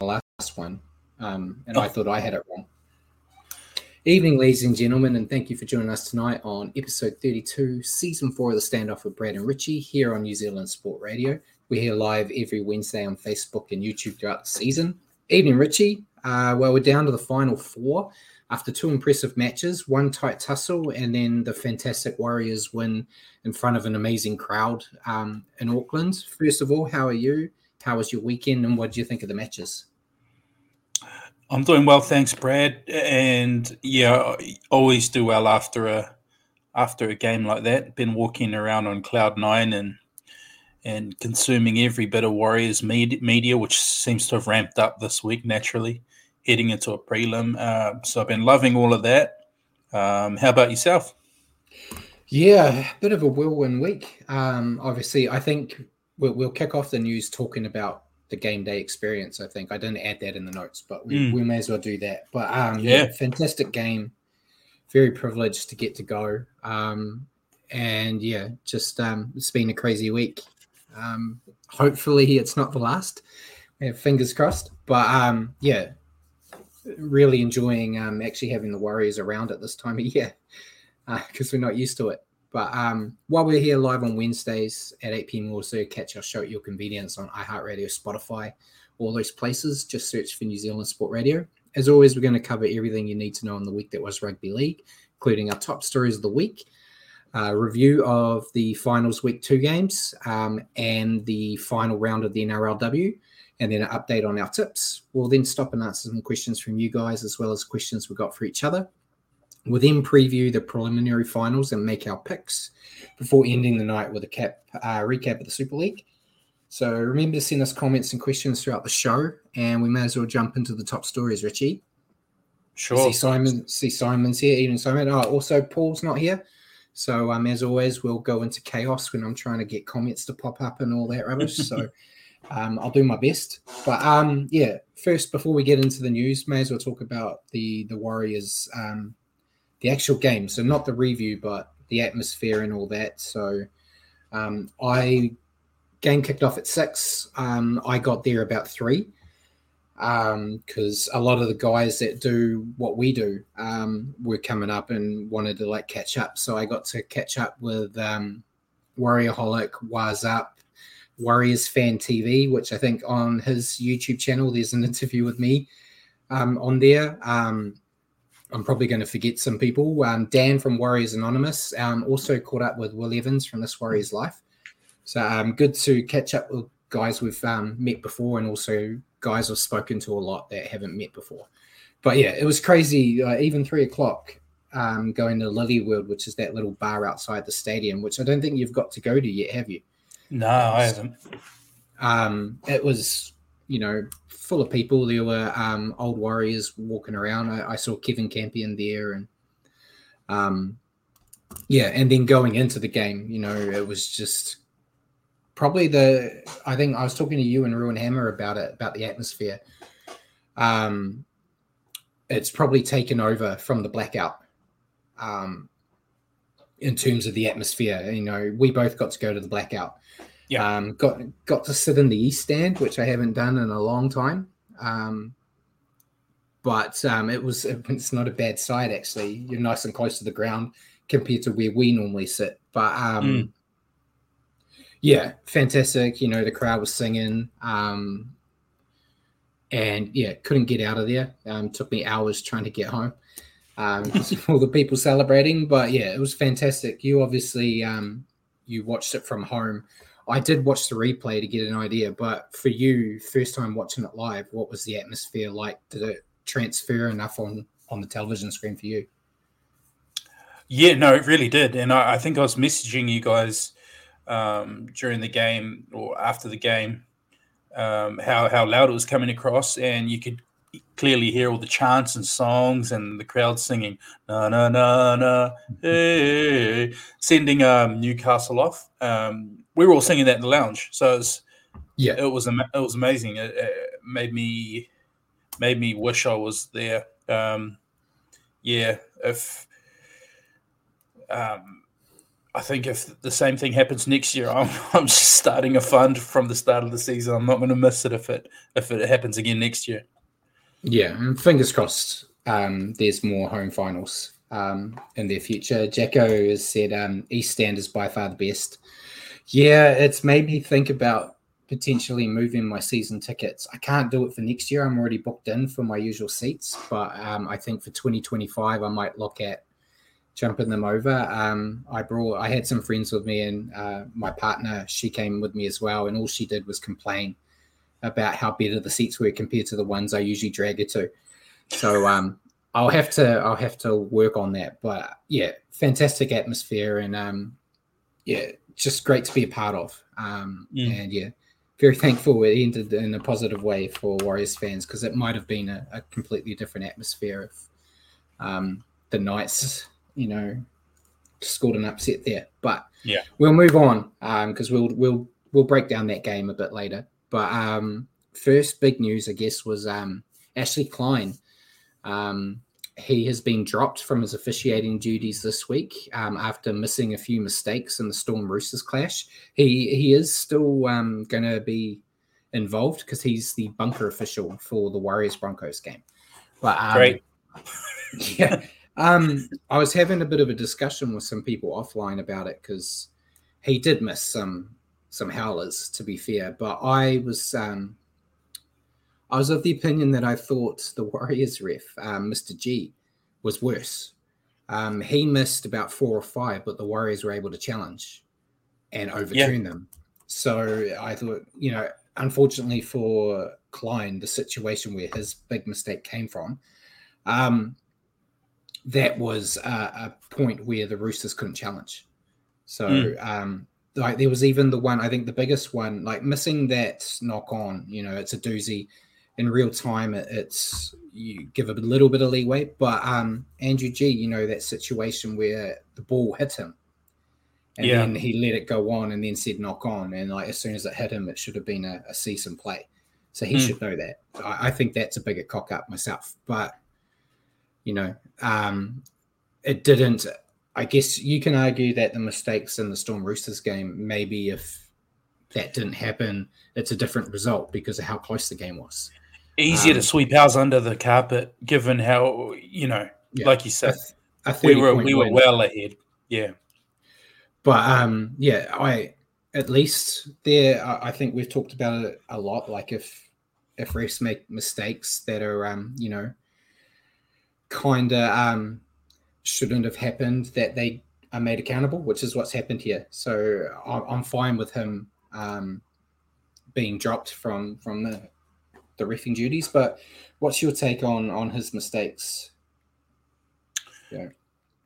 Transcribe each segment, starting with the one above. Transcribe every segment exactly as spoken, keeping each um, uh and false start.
Last one, um, and oh. I thought I had it wrong. Evening, ladies and gentlemen, and thank you for joining us tonight on episode thirty-two, season four of The Standoff with Brad and Richie here on New Zealand Sport Radio. We're here live every Wednesday on Facebook and YouTube throughout the season. Evening, Richie. Uh, well, we're down to the final four after two impressive matches, one tight tussle, and then the fantastic Warriors win in front of an amazing crowd um, in Auckland. First of all, how are you? How was your weekend, and what do you think of the matches? I'm doing well, thanks, Brad. And yeah, I always do well after a after a game like that. Been walking around on cloud nine and and consuming every bit of Warriors media, which seems to have ramped up this week naturally, heading into a prelim. Uh, so I've been loving all of that. Um, how about yourself? Yeah, a bit of a whirlwind week. Um, obviously, I think we'll, we'll kick off the news talking about the game day experience. I think I didn't add that in the notes, but we, mm. we may as well do that. But um, yeah. yeah, fantastic game. Very privileged to get to go. Um, and yeah, just um, it's been a crazy week. Um, hopefully it's not the last. We have fingers crossed. But um, yeah, really enjoying um, actually having the Warriors around at this time of year because uh, we're not used to it. But um, while we're here live on Wednesdays at eight p.m. also, catch our show at your convenience on iHeartRadio, Spotify, all those places. Just search for New Zealand Sport Radio. As always, we're going to cover everything you need to know on the week that was rugby league, including our top stories of the week, uh, review of the finals week two games, um, and the final round of the N R L W, and then an update on our tips. We'll then stop and answer some questions from you guys, as well as questions we got for each other. We'll then preview the preliminary finals and make our picks before ending the night with a cap, uh, recap of the Super League. So remember to send us comments and questions throughout the show, and we may as well jump into the top stories, Richie. Sure. See, Simon, see Simon's here, even Simon. Oh, also, Paul's not here. So um, as always, we'll go into chaos when I'm trying to get comments to pop up and all that rubbish. So um, I'll do my best. But, um, yeah, first, before we get into the news, may as well talk about the, the Warriors um, – the actual game, so not the review, but the atmosphere and all that. So um, I game kicked off at six. Um, I got there about three because um, a lot of the guys that do what we do um, were coming up and wanted to, like, catch up. So I got to catch up with um, Warriorholic, Waz Up, Warriors Fan T V, which I think on his YouTube channel there's an interview with me um, on there. Um I'm probably going to forget some people. Um, Dan from Warriors Anonymous um, also caught up with Will Evans from This Warrior's Life. So um, good to catch up with guys we've um, met before, and also guys I've spoken to a lot that haven't met before. But, yeah, it was crazy. Uh, even three o'clock um, going to Lily World, which is that little bar outside the stadium, which I don't think you've got to go to yet, have you? No, I haven't. Um, it was... you know, full of people. There were um, old Warriors walking around. I, I saw Kevin Campion there, and um, yeah, and then going into the game, you know, it was just probably the. I think I was talking to you and Ruin Hammer about it, about the atmosphere. Um, it's probably taken over from the blackout. Um, in terms of the atmosphere. You know, we both got to go to the blackout. Yeah. Um, got got to sit in the East Stand, which I haven't done in a long time. Um, but um, it was it's not a bad side, actually. You're nice and close to the ground compared to where we normally sit. But, um, mm. yeah, fantastic. You know, the crowd was singing. Um, and, yeah, couldn't get out of there. Um, took me hours trying to get home. Um, all the people celebrating. But, yeah, it was fantastic. You obviously um, you watched it from home. I did watch the replay to get an idea, but for you, first time watching it live, what was the atmosphere like? Did it transfer enough on, on the television screen for you? Yeah, no, it really did. And I, I think I was messaging you guys um, during the game or after the game um, how, how loud it was coming across, and you could clearly hear all the chants and songs and the crowd singing, na, na, na, na, hey, sending um, Newcastle off. Um, we were all singing that in the lounge, so it was, yeah, it was it was amazing. It, it made me made me wish I was there. Um, yeah, if um, I think if the same thing happens next year, I'm I'm just starting a fund from the start of the season. I'm not going to miss it if it if it happens again next year. Yeah, and fingers crossed. Um, there's more home finals um, in their future. Jacko has said um, East Stand is by far the best. Yeah, it's made me think about potentially moving my season tickets. I can't do it for next year. I'm already booked in for my usual seats, but um, I think for twenty twenty-five, I might look at jumping them over. Um, I brought, I had some friends with me, and uh, my partner, she came with me as well, and all she did was complain about how better the seats were compared to the ones I usually drag her to. So um, I'll have to, I'll have to work on that. But yeah, fantastic atmosphere, and um, yeah. just great to be a part of. Um, yeah. And yeah, very thankful it ended in a positive way for Warriors fans, because it might have been a, a completely different atmosphere if um, the Knights, you know, scored an upset there. But yeah, we'll move on because um, we'll we'll we'll break down that game a bit later. But um, first big news, I guess, was um, Ashley Klein. Um, He has been dropped from his officiating duties this week um, after missing a few mistakes in the Storm Roosters clash. He he is still um, going to be involved because he's the bunker official for the Warriors Broncos game. But, um, Great. yeah. Um, I was having a bit of a discussion with some people offline about it because he did miss some some howlers, to be fair. But I was... Um, I was of the opinion that I thought the Warriors ref, um, Mister G, was worse. Um, he missed about four or five, but the Warriors were able to challenge and overturn yeah. them. So I thought, you know, unfortunately for Klein, the situation where his big mistake came from, um, that was a, a point where the Roosters couldn't challenge. So mm. um, like there was even the one, I think the biggest one, like missing that knock on, you know, it's a doozy. In real time, it's you give a little bit of leeway, but um, Andrew G, you know, that situation where the ball hit him and yeah. then he let it go on and then said knock on. And like as soon as it hit him, it should have been a, a cease and play. So he mm. should know that. I, I think that's a bigger cock up myself, but you know, um, it didn't. I guess you can argue that the mistakes in the Storm Roosters game, maybe if that didn't happen, it's a different result because of how close the game was. Easier um, to sweep ours under the carpet, given how, you know, yeah, like you said, a th- a we were we were win. well ahead. Yeah, but um, yeah, I at least there. I, I think we've talked about it a lot. Like if if refs make mistakes that are um, you know, kind of um, shouldn't have happened, that they are made accountable, which is what's happened here. So I, I'm fine with him um, being dropped from from the. the reffing duties, but what's your take on, on his mistakes? Yeah.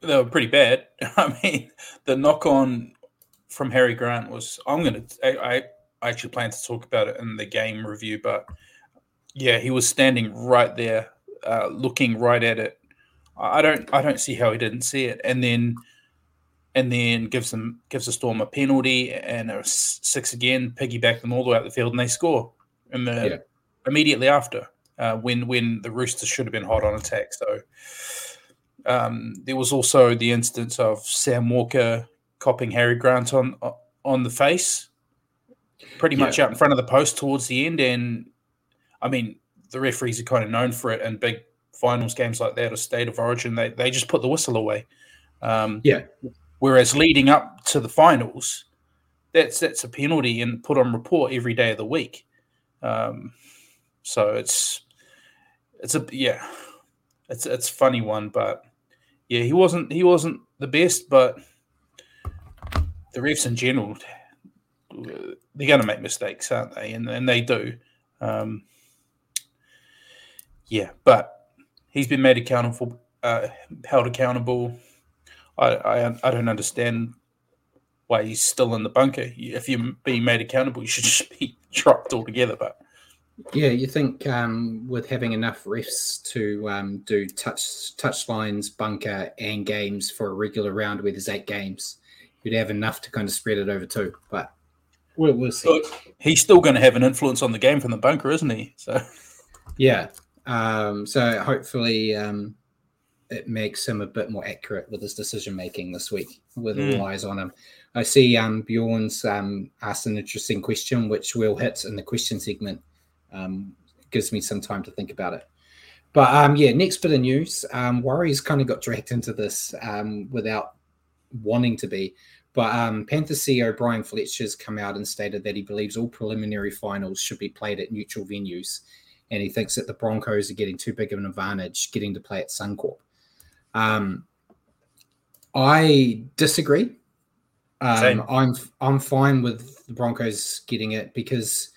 They were pretty bad. I mean, the knock on from Harry Grant was, I'm going to, I I actually plan to talk about it in the game review, but yeah, he was standing right there, uh, looking right at it. I don't, I don't see how he didn't see it. And then, and then gives them, gives the Storm a penalty and a six again, piggyback them all the way out the field and they score. And the, yeah. immediately after, uh, when when the Roosters should have been hot on attack. So Um, there was also the instance of Sam Walker copping Harry Grant on on the face, pretty much yeah. out in front of the post towards the end. And, I mean, the referees are kind of known for it in big finals games like that or State of Origin. They they just put the whistle away. Um, yeah. Whereas leading up to the finals, that's that's a penalty and put on report every day of the week. Um, so it's it's a yeah, it's it's a funny one, but yeah, he wasn't he wasn't the best, but the refs in general, they're going to make mistakes, aren't they? And and they do. Um, yeah, but he's been made accountable, uh, held accountable. I, I I don't understand why he's still in the bunker. If you're being made accountable, you should just be dropped altogether. But yeah, you think um, with having enough refs to um, do touch touch lines, bunker, and games for a regular round where there's eight games, you'd have enough to kind of spread it over too. But we'll, we'll see. Look, he's still going to have an influence on the game from the bunker, isn't he? So yeah. Um, so hopefully. Um, It makes him a bit more accurate with his decision making this week, with mm. all eyes on him. I see um, Bjorn's um, asked an interesting question, which we'll hit in the question segment. Um, gives me some time to think about it. But um, yeah, next bit of news. Um, Warriors kind of got dragged into this um, without wanting to be. But um, Panther C E O Brian Fletcher's come out and stated that he believes all preliminary finals should be played at neutral venues, and he thinks that the Broncos are getting too big of an advantage getting to play at Suncorp. Um, I disagree. Um, I'm I'm fine with the Broncos getting it, because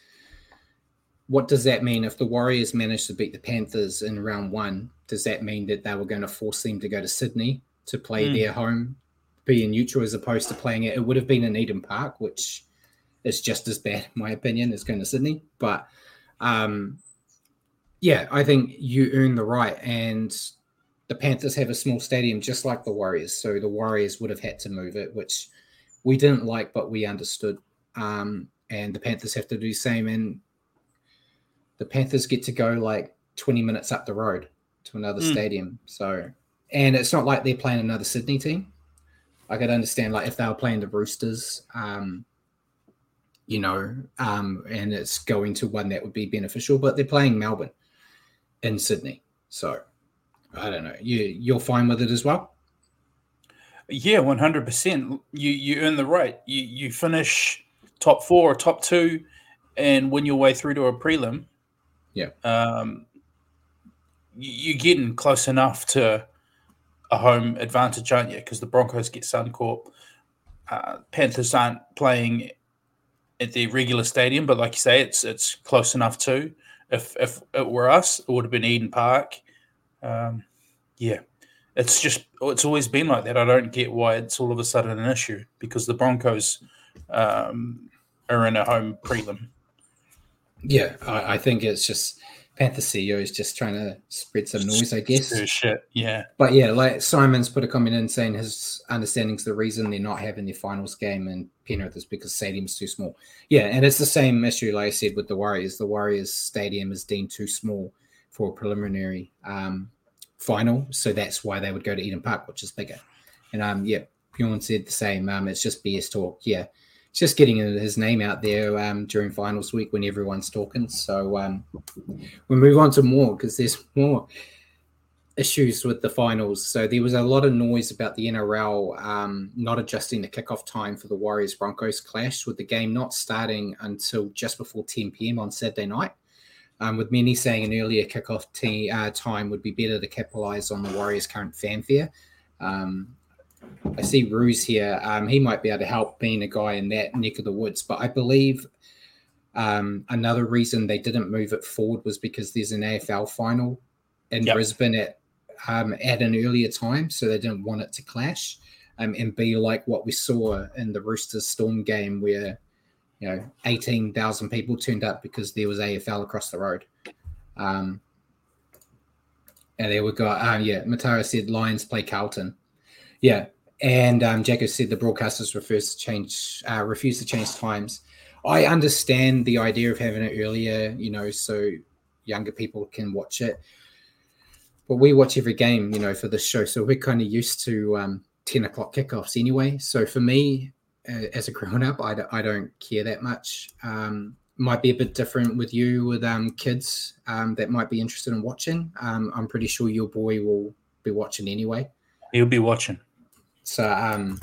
what does that mean? If the Warriors managed to beat the Panthers in round one, does that mean that they were going to force them to go to Sydney to play mm. their home, be in neutral, as opposed to playing it? It would have been in Eden Park, which is just as bad, in my opinion, as going to Sydney. But um, yeah, I think you earn the right. And the Panthers have a small stadium just like the Warriors, so the Warriors would have had to move it, which we didn't like, but we understood. Um, and the Panthers have to do the same, and the Panthers get to go like twenty minutes up the road to another mm. stadium. So, and it's not like they're playing another Sydney team. I could understand, like, if they were playing the Roosters, um, you know, um, and it's going to one that would be beneficial, but they're playing Melbourne in Sydney. So I don't know. You, you're fine with it as well? Yeah, one hundred percent. You you earn the right. You you finish top four or top two and win your way through to a prelim. Yeah. Um, you, you're getting close enough to a home advantage, aren't you? Because the Broncos get Suncorp. Uh, Panthers aren't playing at their regular stadium, but like you say, it's it's close enough too. If, if it were us, it would have been Eden Park. Um, yeah, it's just, it's always been like that. I don't get why it's all of a sudden an issue, because the Broncos um, are in a home prelim. Yeah, I, I think it's just Panther C E O is just trying to spread some noise, I guess. Shit, yeah. But yeah, like Simon's put a comment in saying his understanding's the reason they're not having their finals game in Penrith is because stadium's too small. Yeah, and it's the same issue, like I said, with the Warriors. The Warriors stadium is deemed too small for a preliminary um, final, so that's why they would go to Eden Park, which is bigger. And um, yeah, Bjorn said the same. Um, it's just B S talk. Yeah, it's just getting his name out there um, during finals week when everyone's talking. So um, we'll move on to more, because there's more issues with the finals. So there was a lot of noise about the N R L um, not adjusting the kickoff time for the Warriors Broncos clash, with the game not starting until just before ten p.m. on Saturday night. Um, with many saying an earlier kickoff t- uh, time would be better to capitalise on the Warriors' current fanfare. Um, I see Ruse here. Um, he might be able to help, being a guy in that neck of the woods. But I believe um, another reason they didn't move it forward was because there's an A F L final in yep. Brisbane at um, at an earlier time, so they didn't want it to clash um, and be like what we saw in the Roosters Storm game, where you know, eighteen thousand people turned up because there was A F L across the road. Um, and there we go. Um, yeah, Matara said Lions play Carlton. Yeah, and um, Jacko said the broadcasters refuse to change, uh, refuse to change times. I understand the idea of having it earlier, you know, so younger people can watch it. but we watch every game, you know, for this show. So we're kind of used to um, ten o'clock kickoffs anyway. So for me, as a grown up, I, d- I don't care that much. Um, might be a bit different with you, with um, kids um, that might be interested in watching. Um, I'm pretty sure your boy will be watching anyway. He'll be watching. So, um,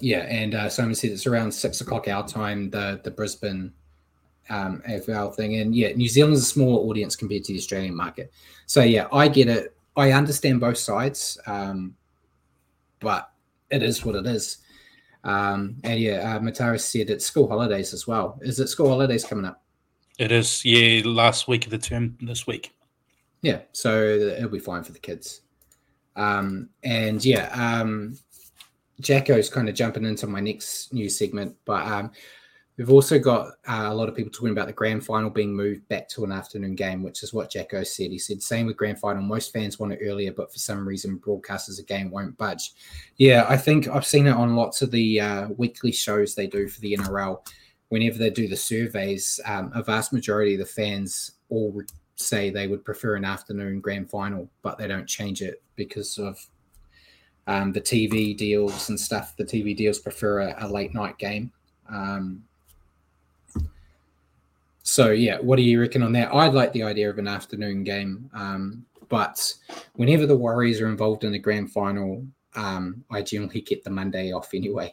yeah, and uh, Simon said it's around six o'clock our time, the the Brisbane um, A F L thing. And, yeah, New Zealand's a smaller audience compared to the Australian market. So, yeah, I get it. I understand both sides, um, but it is what it is. Um, and yeah, uh, Mataris said it's school holidays as well. Is it school holidays coming up? It is, yeah, last week of the term this week. Yeah, so it'll be fine for the kids. Um, and yeah, um, Jacko's kind of jumping into my next news segment, but um, we've also got uh, a lot of people talking about the grand final being moved back to an afternoon game, which is what Jacko said. He said, same with grand final. Most fans want it earlier, but for some reason, broadcasters again won't budge. Yeah, I think I've seen it on lots of the uh, weekly shows they do for the N R L. Whenever they do the surveys, um, a vast majority of the fans all re- say they would prefer an afternoon grand final, but they don't change it because of um, the T V deals and stuff. The T V deals prefer a, a late night game. Um, so yeah, what do you reckon on that? I like the idea of an afternoon game, um, but whenever the Warriors are involved in the grand final, um, I generally get the Monday off anyway,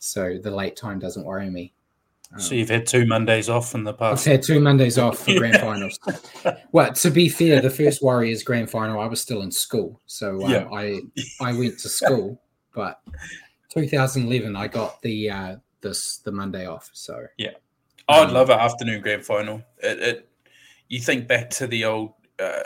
so the late time doesn't worry me. So you've had two Mondays off in the past. I've had two Mondays off for grand finals. Well, to be fair, the first Warriors grand final, I was still in school. So um, yeah. I I went to school, but twenty eleven, I got the uh, this the Monday off. So yeah, I'd um, love an afternoon grand final. It, it you think back to the old uh,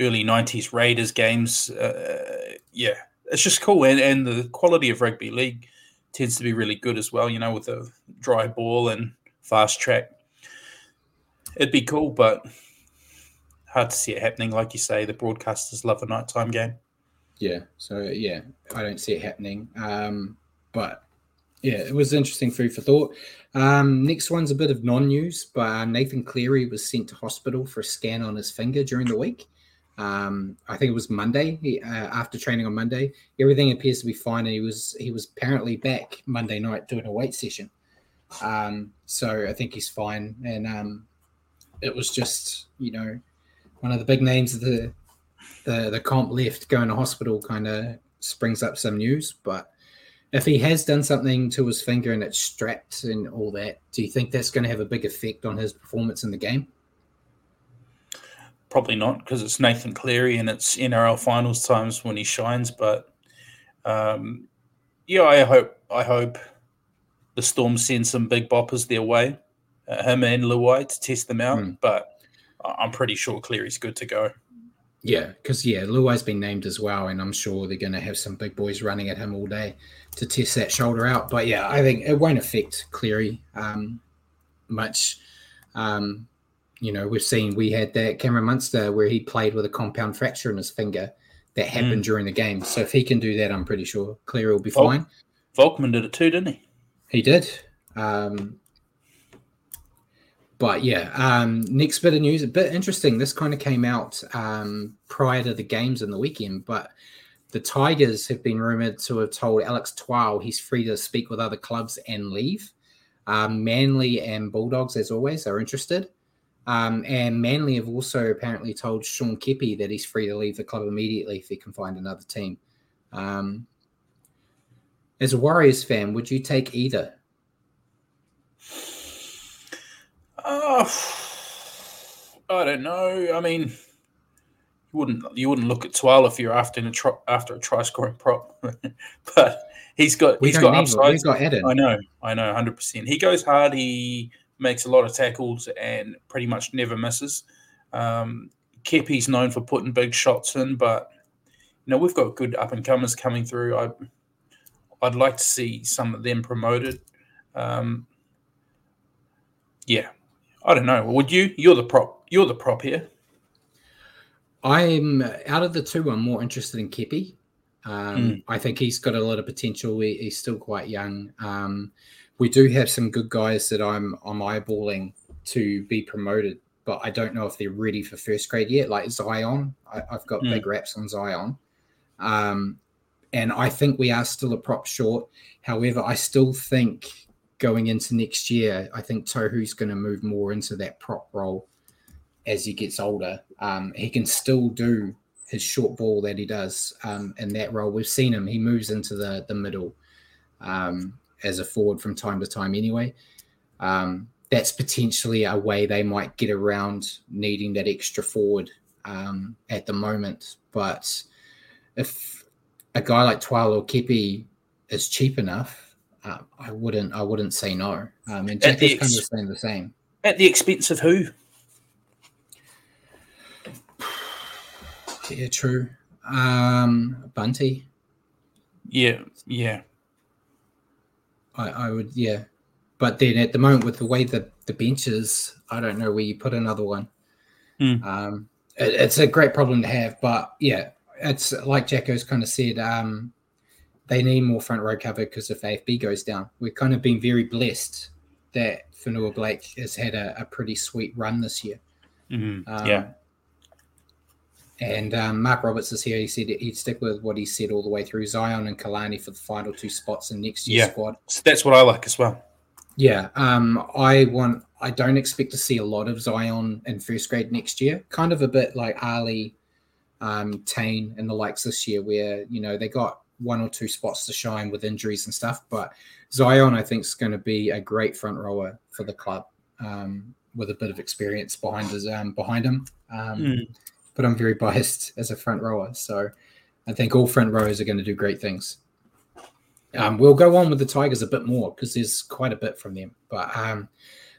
early nineties Raiders games. Uh, yeah, it's just cool, and and the quality of rugby league tends to be really good as well, you know, with a dry ball and fast track. It'd be cool, but hard to see it happening. Like you say, the broadcasters love a nighttime game. Yeah, so, yeah, I don't see it happening. Um, but, yeah, it was interesting food for thought. Um, next one's a bit of non-news, but Nathan Cleary was sent to hospital for a scan on his finger during the week. Um, I think it was Monday he, uh, after training on Monday. Everything appears to be fine, and he was he was apparently back Monday night doing a weight session. Um, so I think he's fine, and um, it was just, you know, one of the big names of the the, the comp left going to hospital kind of springs up some news. But if he has done something to his finger and it's strapped and all that, do you think that's going to have a big effect on his performance in the game? Probably not, because it's Nathan Cleary and it's N R L finals times when he shines. But um, yeah, I hope I hope the Storm sends some big boppers their way, uh, him and Luai, to test them out. Mm. But I'm pretty sure Cleary's good to go. Yeah, because yeah, Luai's been named as well, and I'm sure they're going to have some big boys running at him all day to test that shoulder out. But yeah, I think it won't affect Cleary um, much. Um, You know, we've seen, we had that Cameron Munster where he played with a compound fracture in his finger that happened mm. during the game. So if he can do that, I'm pretty sure Cleary will be Vol- fine. Volkman did it too, didn't he? He did. Um, but yeah, um, next bit of news, a bit interesting. This kind of came out um, prior to the games in the weekend, but the Tigers have been rumoured to have told Alex Twal he's free to speak with other clubs and leave. Um, Manly and Bulldogs, as always, are interested. Um, and Manly have also apparently told Sean Kippy that he's free to leave the club immediately if he can find another team. Um, as a Warriors fan, would you take either? Uh, I don't know. I mean, you wouldn't you wouldn't look at Twal if you're after a try, after a try scoring prop, but he's got we he's got upside. He's got Eden. I know, I know, one hundred percent. He goes hard. He makes a lot of tackles and pretty much never misses. Um, Kepi's known for putting big shots in, but you know, we've got good up-and-comers coming through. I, I'd like to see some of them promoted. Um, yeah, I don't know. Would you? You're the prop. You're the prop here. I'm out of the two. I'm more interested in Kepi. Um, mm. I think he's got a lot of potential. He, he's still quite young. Um, We do have some good guys that I'm I'm eyeballing to be promoted but I don't know if they're ready for first grade yet. Like Zion, I, I've got mm. big raps on Zion. Um, and I think we are still a prop short. However, I still think going into next year, I think Tohu's going to move more into that prop role as he gets older. Um, he can still do his short ball that he does um, in that role. We've seen him. He moves into the, the middle um, as a forward from time to time anyway. Um, that's potentially a way they might get around needing that extra forward um, at the moment. But if a guy like Twal or Kippy is cheap enough, uh, I wouldn't I wouldn't say no. Um, and Jack is ex- kind of saying the same. At the expense of who? Yeah, true. Um, Bunty. Yeah, yeah. I, I would, yeah. But then at the moment, with the way that the bench is, I don't know where you put another one. Mm. Um, it, it's a great problem to have. But, yeah, it's like Jacko's kind of said, um, they need more front row cover because if A F B goes down, we've kind of been very blessed that Fanua Blake has had a, a pretty sweet run this year. Mm-hmm. Um, yeah. And um, Mark Roberts is here. He said he'd stick with what he said all the way through, Zion and Kalani for the final two spots in next year's yeah. squad. So that's what I like as well. Yeah. Um, I want. I don't expect to see a lot of Zion in first grade next year. Kind of a bit like Ali, um, Tane and the likes this year where, you know, they got one or two spots to shine with injuries and stuff. But Zion, I think, is going to be a great front rower for the club um, with a bit of experience behind, his, um, behind him. Um mm. But I'm very biased as a front rower. So I think all front rowers are going to do great things. Um, we'll go on with the Tigers a bit more because there's quite a bit from them. But um,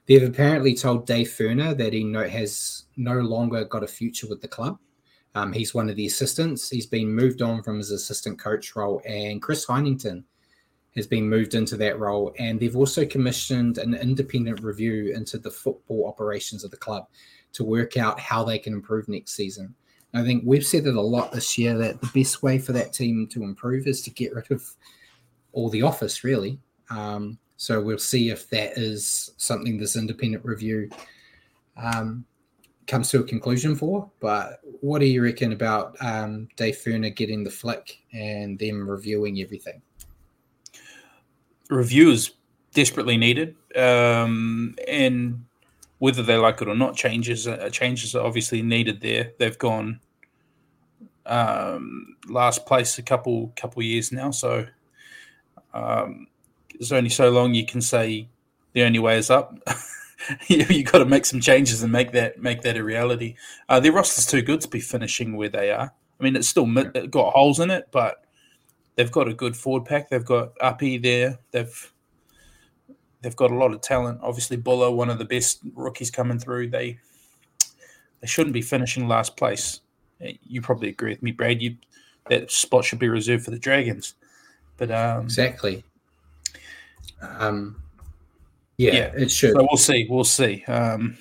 they've apparently told Dave Ferner that he no, has no longer got a future with the club. Um, he's one of the assistants. He's been moved on from his assistant coach role. And Chris Heinington has been moved into that role. And they've also commissioned an independent review into the football operations of the club to work out how they can improve next season. And I think we've said it a lot this year that the best way for that team to improve is to get rid of all the office, really. Um, so we'll see if that is something this independent review um, comes to a conclusion for. But what do you reckon about um, Dave Ferner getting the flick and them reviewing everything? Review is desperately needed. Um, and... Whether they like it or not, changes changes are obviously needed there. They've gone um, last place a couple couple years now, so um, it's only so long you can say the only way is up. you you got to make some changes and make that make that a reality. Uh, their roster's too good to be finishing where they are. I mean, it's still it got holes in it, but they've got a good forward pack. They've got Uppy there. They've They've got a lot of talent. Obviously, Buller, one of the best rookies coming through. They they shouldn't be finishing last place. You probably agree with me, Brad. You, that spot should be reserved for the Dragons. But um, exactly. Um, yeah, yeah, it should. So we'll see. We'll see. Um,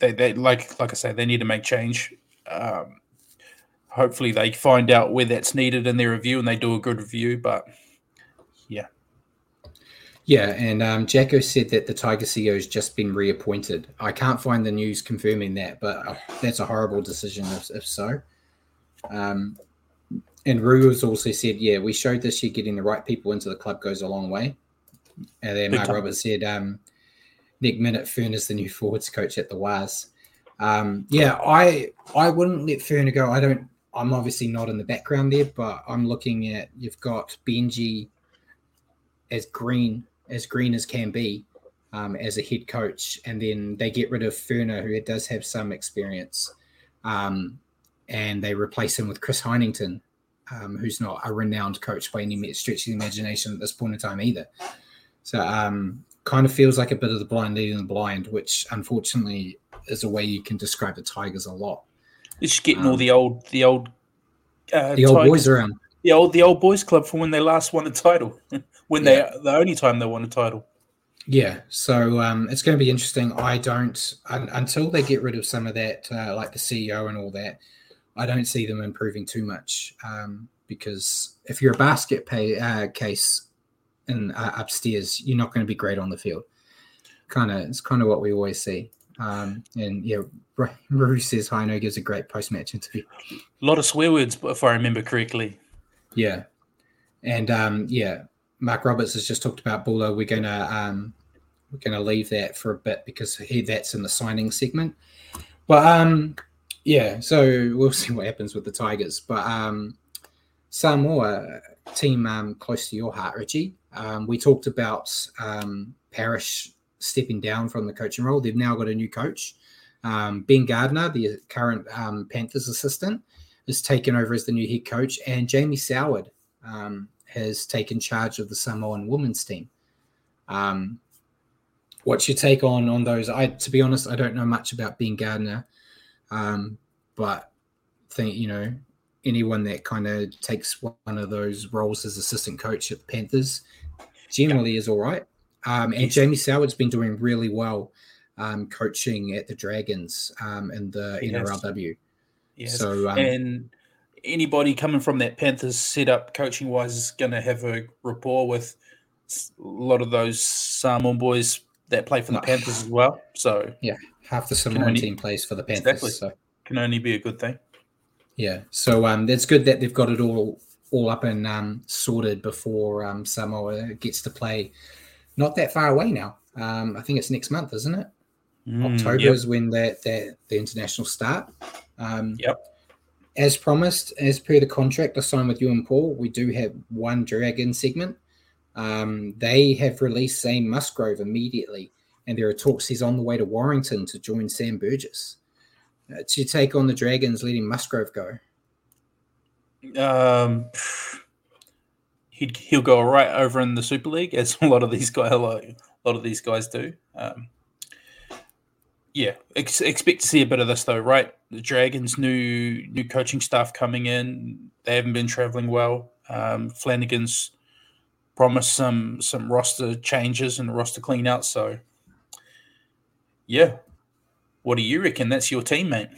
they they like like I say, they need to make change. Um, hopefully, they find out where that's needed in their review and they do a good review. But yeah. Yeah, and um, Jacko said that the Tiger C E O has just been reappointed. I can't find the news confirming that, but uh, that's a horrible decision if, if so. Um, and Rue has also said, yeah, we showed this year getting the right people into the club goes a long way. And then Mark Roberts said, um, Nick Minnett, Fern is the new forwards coach at the Waz. Um, yeah, I I wouldn't let Ferner go. I don't. I'm obviously not in the background there, but I'm looking at you've got Benji as green. as green as can be um, as a head coach. And then they get rid of Ferner, who does have some experience. Um, and they replace him with Chris Heinington, um, who's not a renowned coach by any stretch of the imagination at this point in time either. So um, kind of feels like a bit of the blind leading the blind, which unfortunately is a way you can describe the Tigers a lot. It's just getting um, all the old, the old, uh, the old Tigers. boys around. The old the old boys club from when they last won a title, when they yeah. the only time they won a title. Yeah, so um, it's going to be interesting. I don't un, until they get rid of some of that, uh, like the C E O and all that. I don't see them improving too much um, because if you're a basket pay uh, case in uh, upstairs, you're not going to be great on the field. kind of it's kind of what we always see. Um, and yeah, Roo says Haino gives a great post-match interview. A lot of swear words, if I remember correctly. Yeah, and um, yeah, Mark Roberts has just talked about Buller. We're gonna um, we're gonna leave that for a bit because he that's in the signing segment. But um, yeah, so we'll see what happens with the Tigers. But um, Samoa team um, close to your heart, Richie. Um, we talked about um, Parrish stepping down from the coaching role. They've now got a new coach. Um, Ben Gardner, the current um, Panthers assistant, has taken over as the new head coach, and Jamie Soward um, has taken charge of the Samoan women's team. Um, what's your take on on those? I, to be honest, I don't know much about Ben Gardner, um, but think you know anyone that kind of takes one of those roles as assistant coach at the Panthers generally is all right. Um, and Jamie Soward's been doing really well um, coaching at the Dragons um, in the yes. N R L W. Yes. So, um, and anybody coming from that Panthers setup coaching-wise is going to have a rapport with a lot of those Samoan boys that play for the Panthers as well. So yeah, half the Samoan team plays for the Panthers. Exactly. So can only be a good thing. Yeah, so um, that's good that they've got it all all up and um, sorted before um, Samoa gets to play. Not that far away now. Um, I think it's next month, isn't it? Mm, October yep. is when that the international start. Um, yep. As promised, as per the contract I signed with you and Paul, we do have one Dragon segment. Um, they have released Sam Musgrove immediately, and there are talks he's on the way to Warrington to join Sam Burgess. Uh, to take on the Dragons, letting Musgrove go. Um. He'd, he'll go right over in the Super League, as a lot of these guys, a lot of these guys do. Um, yeah, ex- expect to see a bit of this though, right? The Dragons' new new coaching staff coming in, they haven't been travelling well. Um, Flanagan's promised some some roster changes and roster cleanouts. So, yeah, what do you reckon? That's your team, mate.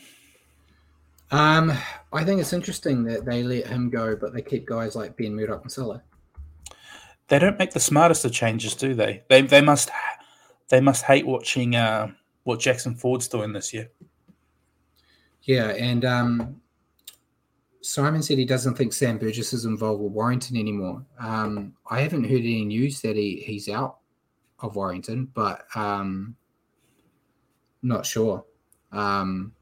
Um, I think it's interesting that they let him go, but they keep guys like Ben Murdoch and Silla. They don't make the smartest of changes, do they? They they must they must hate watching uh, what Jackson Ford's doing this year. Yeah, and um, Simon said he doesn't think Sam Burgess is involved with Warrington anymore. Um, I haven't heard any news that he, he's out of Warrington, but um, not sure. Um,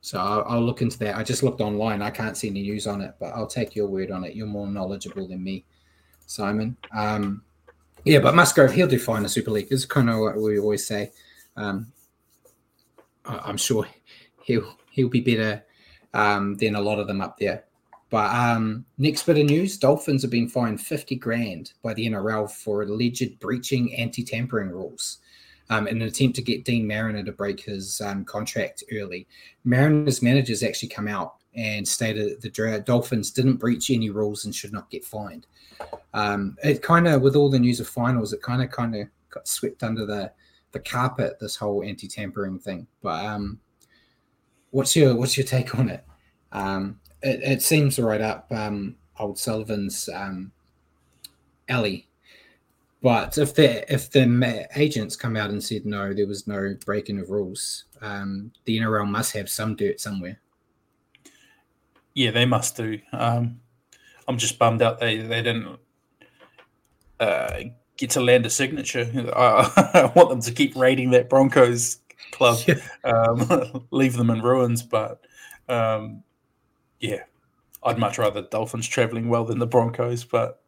so I'll, I'll look into that. I just looked online. I can't see any news on it, but I'll take your word on it. You're more knowledgeable than me, Simon. Um, yeah, but Musgrove, he'll do fine in the Super League. It's kind of what we always say. Um, I, I'm sure he'll he'll be better um, than a lot of them up there. But um, next bit of news, Dolphins have been fined fifty grand by the N R L for alleged breaching anti-tampering rules um, in an attempt to get Dean Mariner to break his um, contract early. Mariner's managers actually come out and stated that the Dra- Dolphins didn't breach any rules and should not get fined. Um, it kind of, with all the news of finals, it kind of kind of got swept under the, the carpet, this whole anti-tampering thing. But um, what's your what's your take on it? Um, it, it seems right up um, old Sullivan's um, alley. But if the if the agents come out and said no, there was no breaking of rules, um, the N R L must have some dirt somewhere. Yeah, they must do. Um, I'm just bummed out they they didn't uh, get to land a signature. I, I want them to keep raiding that Broncos club, yeah. um, leave them in ruins. But um, yeah, I'd much rather Dolphins travelling well than the Broncos. But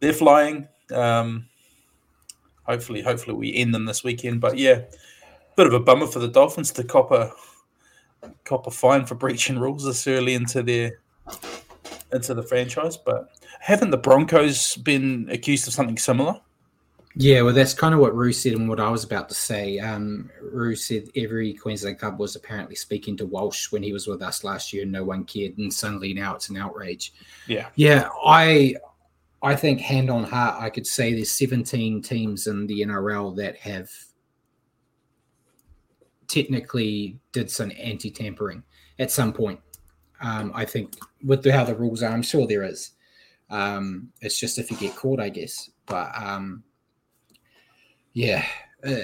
they're flying. Um, hopefully, hopefully we end them this weekend. But yeah, bit of a bummer for the Dolphins to cop a cop a fine for breaching rules this early into their into the franchise. But haven't the Broncos been accused of something similar? Yeah, well, that's kind of what Roo said and what I was about to say. Um, Roo said every Queensland club was apparently speaking to Walsh when he was with us last year, and no one cared, and suddenly now it's an outrage. Yeah, yeah, I. I think hand on heart, I could say there's seventeen teams in the N R L that have technically did some anti-tampering at some point. Um, I think with the, how the rules are, I'm sure there is. Um, it's just if you get caught, I guess. But um, yeah, uh,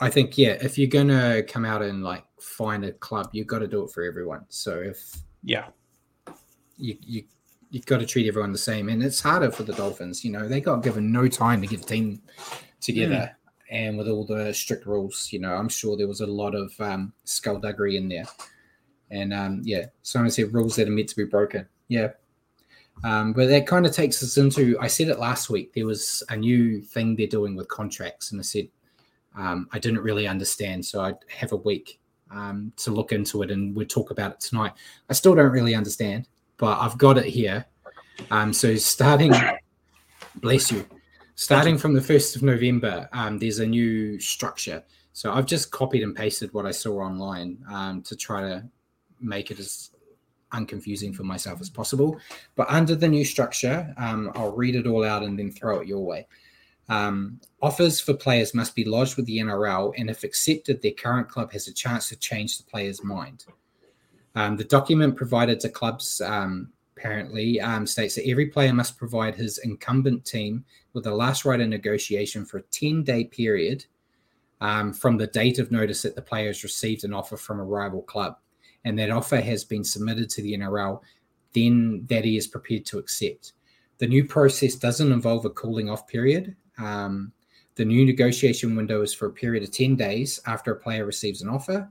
I think, yeah, if you're going to come out and like find a club, you've got to do it for everyone. So if yeah, you, you, you've got to treat everyone the same. And it's harder for the Dolphins. You know, they got given no time to get the team together. Mm. And with all the strict rules, you know, I'm sure there was a lot of um, skullduggery in there. And, um, yeah, someone said rules that are meant to be broken. Yeah. Um, but that kind of takes us into, I said it last week, there was a new thing they're doing with contracts. And I said, um, I didn't really understand. So I'd have a week um, to look into it, and we'll talk about it tonight. I still don't really understand, but I've got it here. Um, so starting, bless you, starting from the first of November, um, there's a new structure. So I've just copied and pasted what I saw online um, to try to make it as unconfusing for myself as possible. But under the new structure, um, I'll read it all out and then throw it your way. Um, offers for players must be lodged with the N R L, and if accepted, their current club has a chance to change the player's mind. Um, the document provided to clubs um, apparently um, states that every player must provide his incumbent team with a last right of negotiation for a ten-day period um, from the date of notice that the player has received an offer from a rival club, and that offer has been submitted to the N R L, then that he is prepared to accept. The new process doesn't involve a cooling off period. Um, the new negotiation window is for a period of ten days after a player receives an offer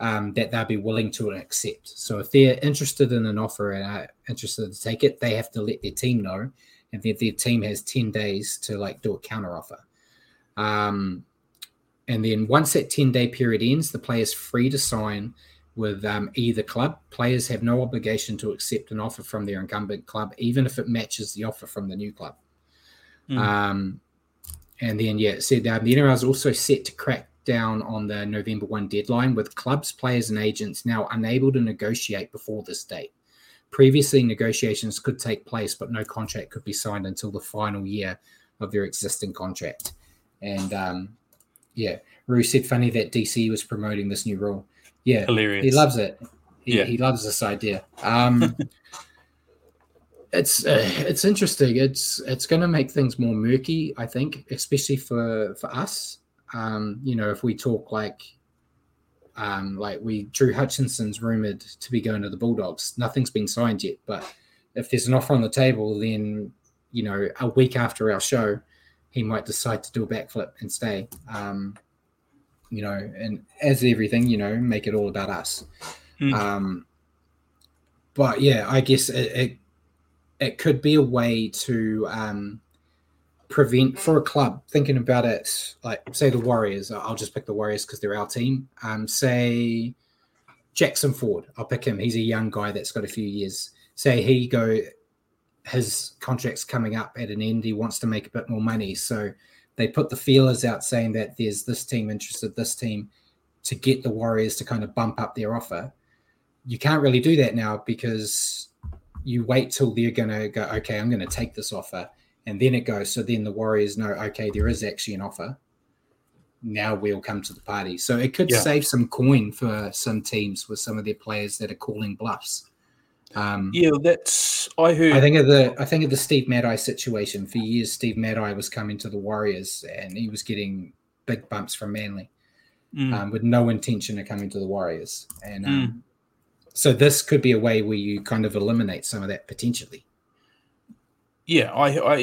um, that they'll be willing to accept. So if they're interested in an offer and are interested to take it, they have to let their team know, and then their team has ten days to like do a counter offer. Um, and then once that ten-day period ends, the player is free to sign with um, either club. Players have no obligation to accept an offer from their incumbent club, even if it matches the offer from the new club. Mm. Um, and then, yeah, it said um, the N R L is also set to crack down on the November first deadline, with clubs, players, and agents now unable to negotiate before this date. Previously, negotiations could take place, but no contract could be signed until the final year of their existing contract. And, um, yeah, Rue said funny that D C was promoting this new rule. Yeah, hilarious. He loves it. He, yeah. he loves this idea. Um, it's uh, it's interesting. It's it's going to make things more murky, I think, especially for for us. Um, you know, if we talk like um, like we Drew Hutchinson's rumored to be going to the Bulldogs. Nothing's been signed yet, but if there's an offer on the table, then you know, a week after our show, he might decide to do a backflip and stay. Um, you know, and as everything, you know, make it all about us. Mm. Um, but yeah, I guess it, it, it could be a way to um, prevent for a club thinking about it. Like say the Warriors, I'll just pick the Warriors because they're our team. Um, say Jackson Ford, I'll pick him. He's a young guy that's got a few years. Say he go, his contract's coming up at an end. He wants to make a bit more money. So they put the feelers out saying that there's this team interested, this team, to get the Warriors to kind of bump up their offer. You can't really do that now because you wait till they're going to go, okay, I'm going to take this offer. And then it goes. So then the Warriors know, okay, there is actually an offer. Now we'll come to the party. So it could yeah. save some coin for some teams with some of their players that are calling bluffs. Um, yeah, that's I heard. I think of the I think of the Steve Maddie situation. For years, Steve Maddie was coming to the Warriors, and he was getting big bumps from Manly, mm. um, with no intention of coming to the Warriors. And um, mm. so this could be a way where you kind of eliminate some of that potentially. Yeah, I I,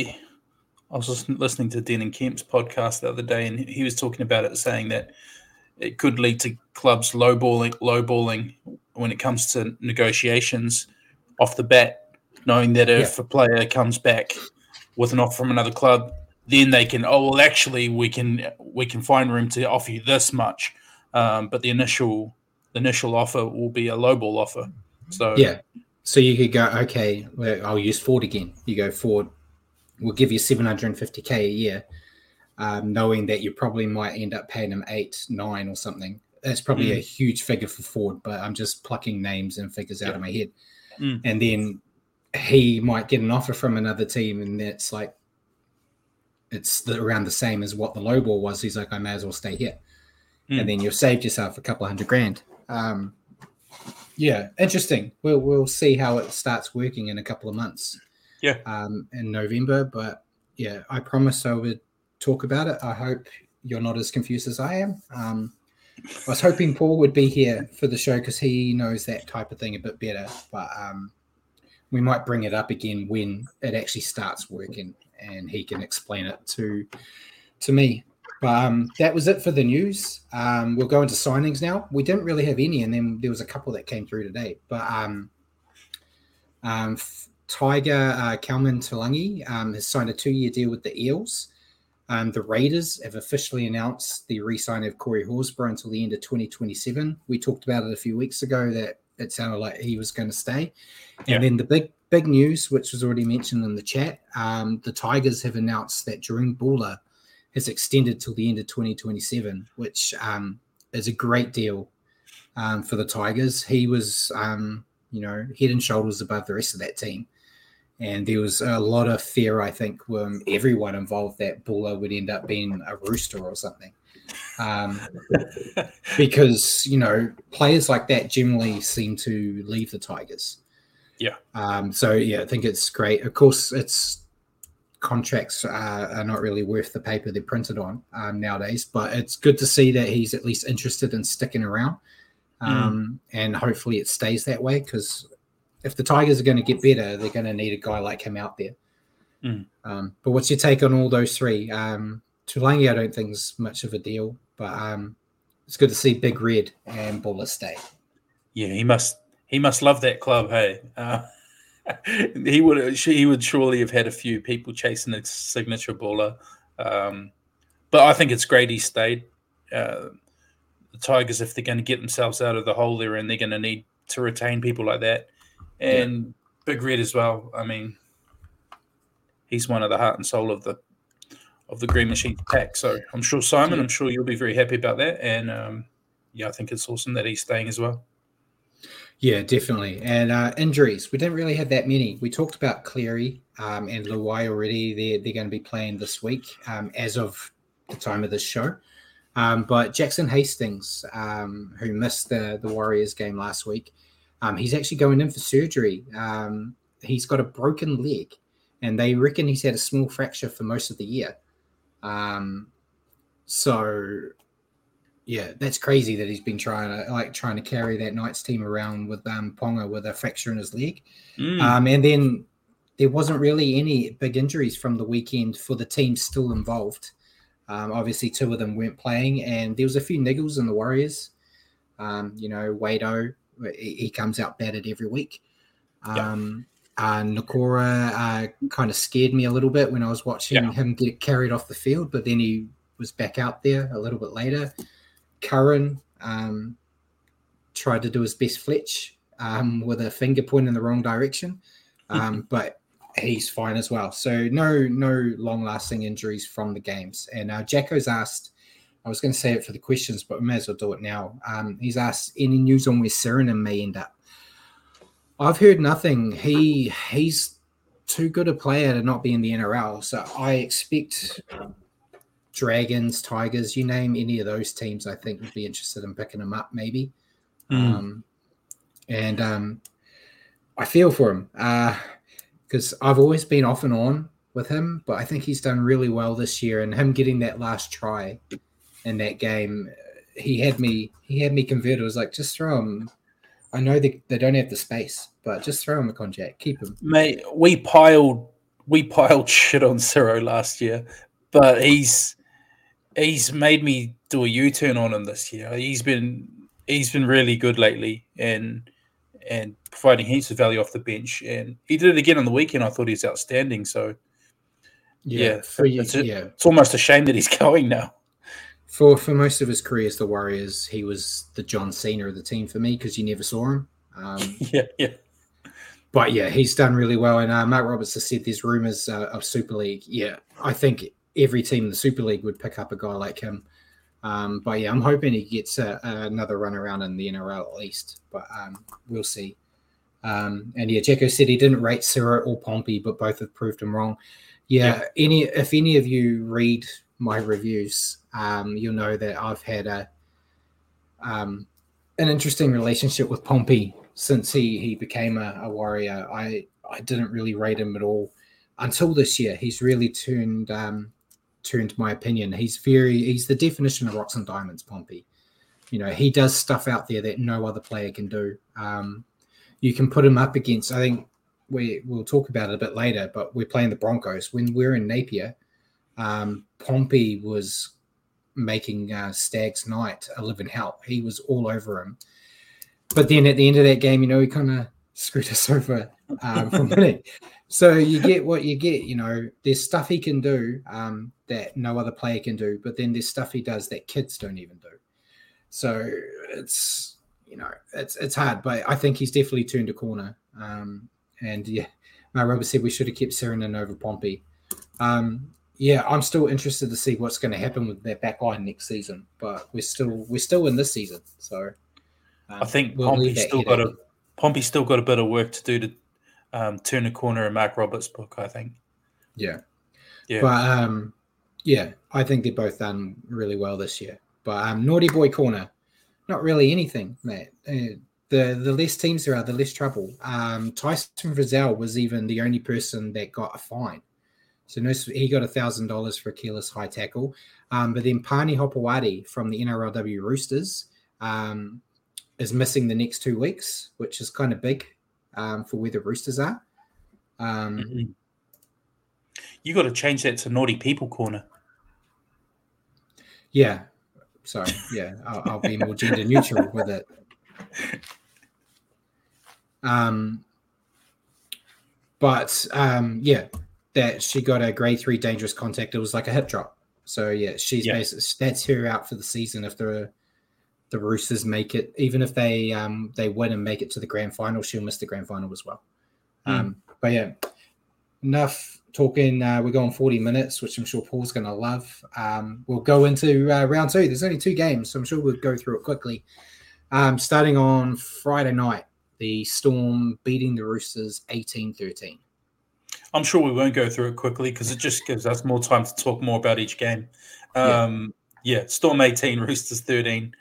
I was just listening to Den and Kemp's podcast the other day, and he was talking about it, saying that it could lead to clubs lowballing lowballing when it comes to negotiations off the bat, knowing that if yeah. a player comes back with an offer from another club, then they can, oh, well, actually, we can we can find room to offer you this much. Um, but the initial the initial offer will be a lowball offer. So yeah, so you could go, okay, well, I'll use Ford again. You go, Ford, we'll give you seven hundred fifty thousand dollars a year, um, knowing that you probably might end up paying them eight, nine or something. That's probably mm. a huge figure for Ford, but I'm just plucking names and figures out yeah. of my head. Mm. And then he might get an offer from another team, and that's like it's the, around the same as what the low ball was. He's like, I may as well stay here. Mm. And then you've saved yourself a couple of hundred grand. Um, yeah, interesting. We'll we'll see how it starts working in a couple of months. Yeah, um, in November. But yeah, I promised I would talk about it. I hope you're not as confused as I am. Um, I was hoping Paul would be here for the show because he knows that type of thing a bit better, but um, we might bring it up again when it actually starts working and he can explain it to to me. But um, that was it for the news. Um, we'll go into signings now. We didn't really have any, and then there was a couple that came through today. But um, um, Tiger uh, Kalman Tulangi um, has signed a two-year deal with the Eels. Um, the Raiders have officially announced the re-sign of Corey Horsburgh until the end of twenty twenty-seven. We talked about it a few weeks ago that it sounded like he was going to stay. And yeah. then the big big news, which was already mentioned in the chat, um, the Tigers have announced that Jarome Luai has extended till the end of twenty twenty-seven, which um, is a great deal um, for the Tigers. He was, um, you know, head and shoulders above the rest of that team. And there was a lot of fear, I think, from everyone involved that Buller would end up being a Rooster or something. Um, because, you know, players like that generally seem to leave the Tigers. Yeah. Um, so, yeah, I think it's great. Of course, it's contracts uh, are not really worth the paper they're printed on um, nowadays, but it's good to see that he's at least interested in sticking around. Um, mm. And hopefully it stays that way because if the Tigers are going to get better, they're going to need a guy like him out there. Mm. Um, but what's your take on all those three? Um, Tulangi, I don't think is much of a deal, but um, it's good to see Big Red and Buller stay. Yeah, he must he must love that club, hey? Uh, he would he would surely have had a few people chasing his signature Buller. Um, but I think it's great he stayed. Uh, the Tigers, if they're going to get themselves out of the hole they're in, they're going to need to retain people like that. And yeah. Big Red as well. I mean, he's one of the heart and soul of the of the Green Machine pack. So I'm sure, Simon, yeah. I'm sure you'll be very happy about that. And, um, yeah, I think it's awesome that he's staying as well. Yeah, definitely. And uh, injuries. We didn't really have that many. We talked about Cleary um, and Luai already. They're, they're going to be playing this week um, as of the time of this show. Um, but Jackson Hastings, um, who missed the, the Warriors game last week, Um, he's actually going in for surgery. Um, he's got a broken leg, and they reckon he's had a small fracture for most of the year. Um, so, yeah, that's crazy that he's been trying to like trying to carry that Knights team around with um, Ponga with a fracture in his leg. Mm. Um, and then there wasn't really any big injuries from the weekend for the team still involved. Um, obviously, two of them weren't playing, and there was a few niggles in the Warriors. Um, you know, Wado. He comes out battered every week. Um, yep. uh, Nakora uh, kind of scared me a little bit when I was watching yep. him get carried off the field, but then he was back out there a little bit later. Curran um, tried to do his best Fletch um, with a finger point in the wrong direction, um, but he's fine as well. So no no long-lasting injuries from the games. And uh, Jacko's asked, I was going to say it for the questions, but we may as well do it now. Um, he's asked any news on where Serenum may end up. I've heard nothing. He he's too good a player to not be in the N R L, so I expect Dragons, Tigers, you name any of those teams, I think would be interested in picking him up, maybe. Mm. Um, and um, I feel for him because uh, I've always been off and on with him, but I think he's done really well this year, and him getting that last try. In that game, he had me. He had me converted. I was like, just throw him. I know they, they don't have the space, but just throw him a contract. Keep him. Mate, we piled we piled shit on Ciro last year, but he's he's made me do a U turn on him this year. He's been he's been really good lately, and and providing heaps of value off the bench. And he did it again on the weekend. I thought he was outstanding. So yeah, yeah, for you, it's, yeah. it's almost a shame that he's going now. For for most of his career as the Warriors, he was the John Cena of the team for me because you never saw him. Um, yeah, yeah. But, yeah, he's done really well. And uh, Mark Roberts has said there's rumours uh, of Super League. Yeah, I think every team in the Super League would pick up a guy like him. Um, but, yeah, I'm hoping he gets a, a, another run around in the N R L at least. But um, we'll see. Um, and, yeah, Jacko said he didn't rate Ciro or Pompey, but both have proved him wrong. Yeah, yeah. Any if any of you read my reviews, Um, you'll know that I've had a um, an interesting relationship with Pompey since he, he became a, a Warrior. I, I didn't really rate him at all until this year. He's really turned um, turned my opinion. He's very, he's the definition of rocks and diamonds, Pompey. You know, he does stuff out there that no other player can do. Um, you can put him up against, I think we, we'll talk about it a bit later, but we're playing the Broncos. When we're in Napier, um, Pompey was making uh, Stag's night a living hell. He was all over him. But then at the end of that game, you know, he kind of screwed us over um, from winning. So you get what you get, you know. There's stuff he can do um, that no other player can do, but then there's stuff he does that kids don't even do. So it's, you know, it's it's hard, but I think he's definitely turned a corner. Um, and yeah, my rubber said we should have kept Serenin over Pompey. Um, yeah, I'm still interested to see what's going to happen with their back line next season, but we're still we're still in this season. So um, I think we'll Pompey's still got a Pompey's still got a bit of work to do to um, turn the corner in Mark Roberts' book, I think. Yeah, yeah, but um, yeah, I think they're both done really well this year. But um, naughty boy corner, not really anything, mate. Uh, the the less teams there are, the less trouble. Um, Tyson Frizzell was even the only person that got a fine. So no, he got one thousand dollars for a careless high tackle. Um, but then Pani Hopewadi from the N R L W Roosters um, is missing the next two weeks, which is kind of big um, for where the Roosters are. Um, mm-hmm. You got to change that to naughty people corner. Yeah. So, yeah, I'll, I'll be more gender neutral with it. Um, But, um, yeah, that she got a grade three dangerous contact. It was like a hip drop. So, yeah, she's yeah. basically, that's her out for the season if the the Roosters make it. Even if they um, they win and make it to the grand final, she'll miss the grand final as well. Mm. Um, but, yeah, enough talking, uh, we're going forty minutes, which I'm sure Paul's going to love. Um, we'll go into uh, round two. There's only two games, so I'm sure we'll go through it quickly. Um, starting on Friday night, the Storm beating the Roosters eighteen thirteen. I'm sure we won't go through it quickly because it just gives us more time to talk more about each game. Um, yeah. yeah, Storm eighteen, Roosters thirteen,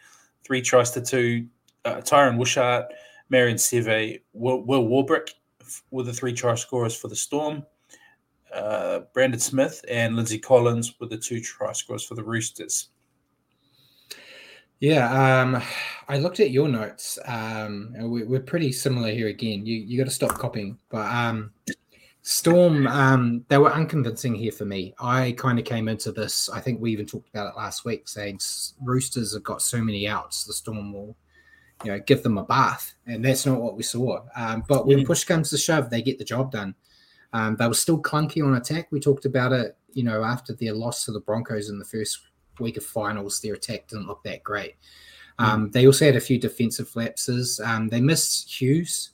three tries to two. Uh, Tyron Wishart, Marion Seve, Will, Will Warbrick were the three try scorers for the Storm. Uh, Brandon Smith and Lindsay Collins were the two try scorers for the Roosters. Yeah, um, I looked at your notes. Um, we, we're pretty similar here again. You you got to stop copying. But um, Storm, um, they were unconvincing here for me. I kind of came into this, I think we even talked about it last week, saying Roosters have got so many outs, the Storm will, you know, give them a bath. And that's not what we saw. Um, but when push comes to shove, they get the job done. Um, they were still clunky on attack. We talked about it, you know, after their loss to the Broncos in the first week of finals, their attack didn't look that great. Um, mm. They also had a few defensive lapses. Um, they missed Hughes,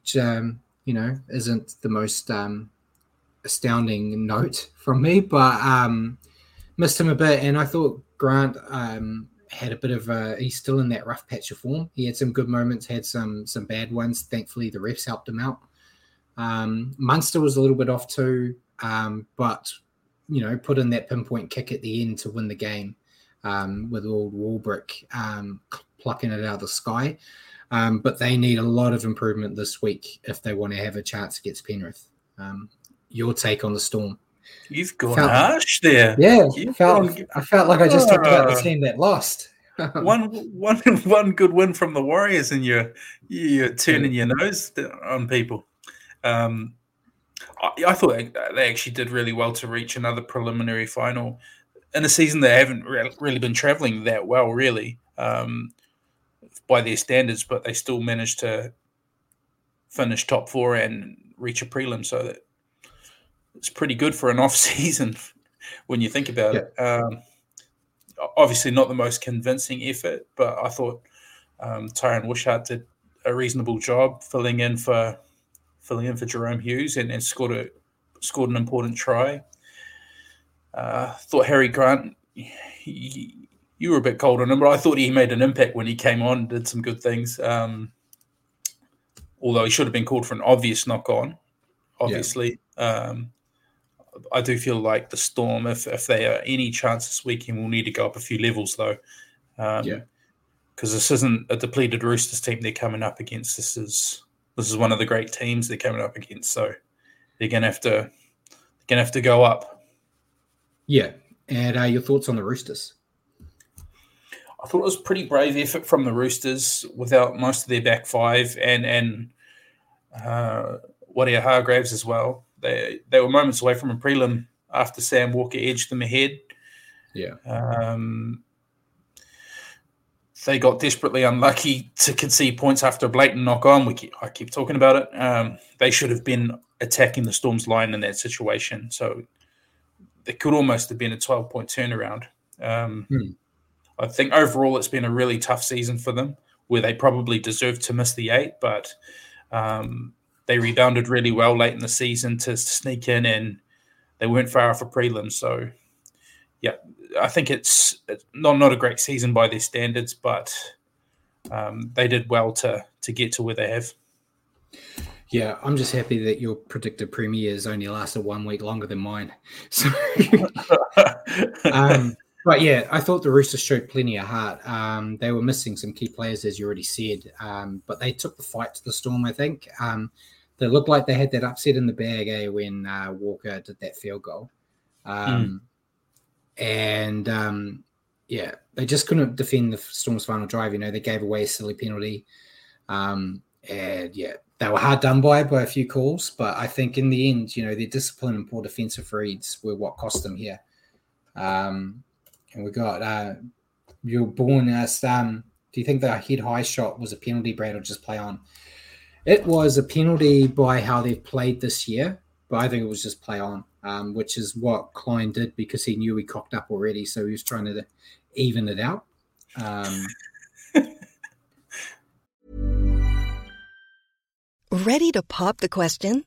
which, um, you know, isn't the most um, astounding note from me, but um, missed him a bit. And I thought Grant um, had a bit of a – he's still in that rough patch of form. He had some good moments, had some some bad ones. Thankfully, the refs helped him out. Um, Munster was a little bit off too, um, but, you know, put in that pinpoint kick at the end to win the game um, with old Warbrick um, plucking it out of the sky. Um, but they need a lot of improvement this week if they want to have a chance against Penrith. Um, your take on the Storm? You've gone felt, harsh there. Yeah, felt, I felt like I just talked about the team that lost. one, one, one good win from the Warriors and you're, you're turning yeah. your nose on people. Um, I, I thought they actually did really well to reach another preliminary final in a season they haven't re- really been travelling that well, really, um, by their standards, but they still managed to finish top four and reach a prelim, so that it's pretty good for an off-season when you think about yeah. it. Um, obviously not the most convincing effort, but I thought um, Tyron Wishart did a reasonable job filling in for... filling in for Jarome Hughes and, and scored a scored an important try. Uh, thought Harry Grant, he, you were a bit cold on him, but I thought he made an impact when he came on, did some good things. Um, although he should have been called for an obvious knock on, obviously. Yeah. Um, I do feel like the Storm, if, if they are any chance this weekend, will need to go up a few levels though. Um, yeah. Because this isn't a depleted Roosters team they're coming up against. This is... This is one of the great teams they're coming up against, so they're gonna have to, they're gonna have to go up. Yeah, and uh, your thoughts on the Roosters? I thought it was a pretty brave effort from the Roosters without most of their back five and and uh, Wadia Hargraves as well. They they were moments away from a prelim after Sam Walker edged them ahead. Yeah. Um, they got desperately unlucky to concede points after a blatant knock-on. We keep, I keep talking about it. Um, they should have been attacking the Storm's line in that situation. So it could almost have been a twelve-point turnaround. Um, hmm. I think overall it's been a really tough season for them where they probably deserved to miss the eight, but um, they rebounded really well late in the season to sneak in, and they weren't far off a prelim. So, yeah, I think it's not not a great season by their standards, but um, they did well to to get to where they have. Yeah, I'm just happy that your predicted premieres only lasted one week longer than mine. So, um, but yeah, I thought the Roosters showed plenty of heart. Um, they were missing some key players, as you already said, um, but they took the fight to the Storm, I think. Um, they looked like they had that upset in the bag, eh, when uh, Walker did that field goal. Um, mm. And, um, yeah, they just couldn't defend the Storm's final drive. You know, they gave away a silly penalty. Um, and, yeah, they were hard done by by a few calls. But I think in the end, you know, their discipline and poor defensive reads were what cost them here. Um, and we got uh, your born asked, um, do you think the head-high shot was a penalty, Brad, or just play on? It was a penalty by how they've played this year, but I think it was just play on. Um, which is what Klein did because he knew he cocked up already, so he was trying to even it out. Um. Ready to pop the question?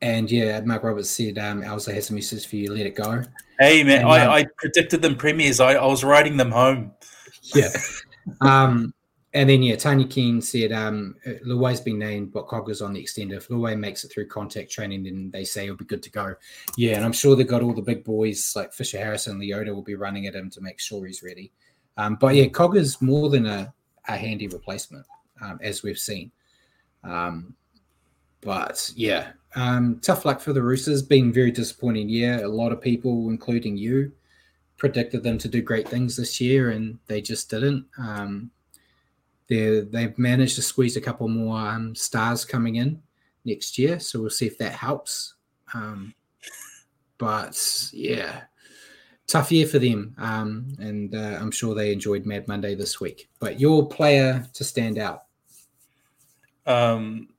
And yeah, Mark Roberts said, um, I also had some messages for you. Let it go. Hey, man, and, I, um, I predicted them premiers. I, I was riding them home. Yeah. um, and then, yeah, Tanya Keane said, um, Luai's been named, but Cogger's on the extender. If Luai makes it through contact training, then they say he'll be good to go. Yeah, and I'm sure they've got all the big boys like Fisher Harris and Leota will be running at him to make sure he's ready. Um, but yeah, Cogger's more than a, a handy replacement, um, as we've seen. Um, but yeah. Um, tough luck for the Roosters. Been very disappointing year. A lot of people, including you, predicted them to do great things this year, and they just didn't. Um, they've managed to squeeze a couple more um, stars coming in next year, so we'll see if that helps. Um, but yeah, tough year for them, um, and uh, I'm sure they enjoyed Mad Monday this week. But your player to stand out? Um.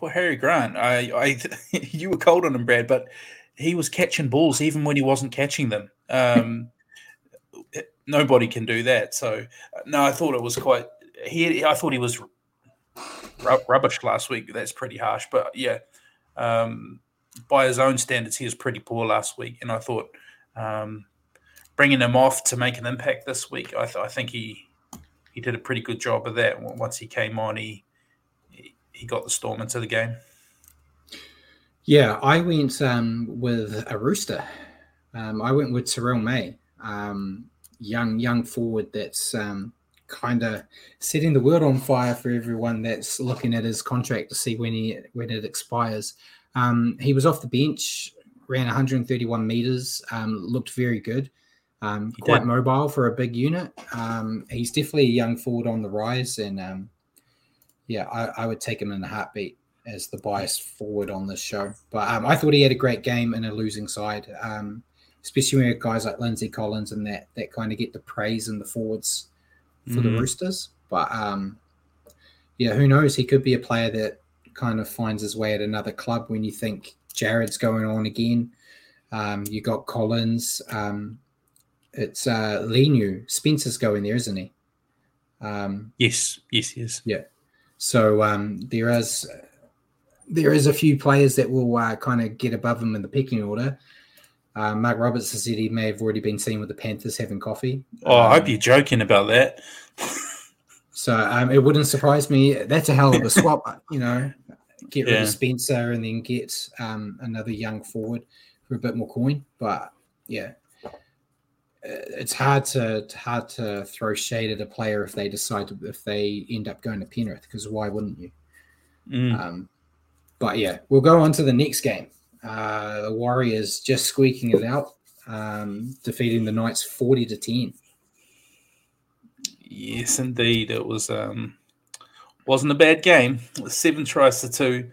Poor Harry Grant. I, I, you were cold on him, Brad, but he was catching balls even when he wasn't catching them. Um, nobody can do that. So, no, I thought it was quite. He, I thought he was r- rubbish last week. That's pretty harsh, but yeah, um, by his own standards, he was pretty poor last week. And I thought um, bringing him off to make an impact this week, I, th- I think he he did a pretty good job of that. Once he came on, he. He got the Storm into the game. Yeah, I went um, with a Rooster. Um, I went with Terrell May, um, young young forward that's um, kind of setting the world on fire for everyone that's looking at his contract to see when he when it expires. Um, he was off the bench, ran one hundred thirty-one meters, um, looked very good, um, quite did. mobile for a big unit. Um, he's definitely a young forward on the rise, and um, yeah, I, I would take him in a heartbeat as the biased forward on this show. But um, I thought he had a great game in a losing side, um, especially when guys like Lindsay Collins and that that kind of get the praise in the forwards for mm-hmm. the Roosters. But um, yeah, who knows? He could be a player that kind of finds his way at another club when you think Jared's going on again. Um, you got Collins. Um, it's uh, Leniu. Spencer's going there, isn't he? Um, yes, yes, yes. Yeah. So um, there is there is a few players that will uh, kind of get above him in the pecking order. Uh, Mark Roberts has said he may have already been seen with the Panthers having coffee. Oh, um, I hope you're joking about that. So um, it wouldn't surprise me. That's a hell of a swap, you know. Get rid yeah. of Spencer and then get um, another young forward for a bit more coin. But yeah, it's hard to hard to throw shade at a player if they decide to, if they end up going to Penrith, because why wouldn't you? Mm. Um, but yeah, we'll go on to the next game. Uh, the Warriors just squeaking it out, um, defeating the Knights forty to ten. Yes, indeed. It was um, wasn't a bad game. Seven tries to two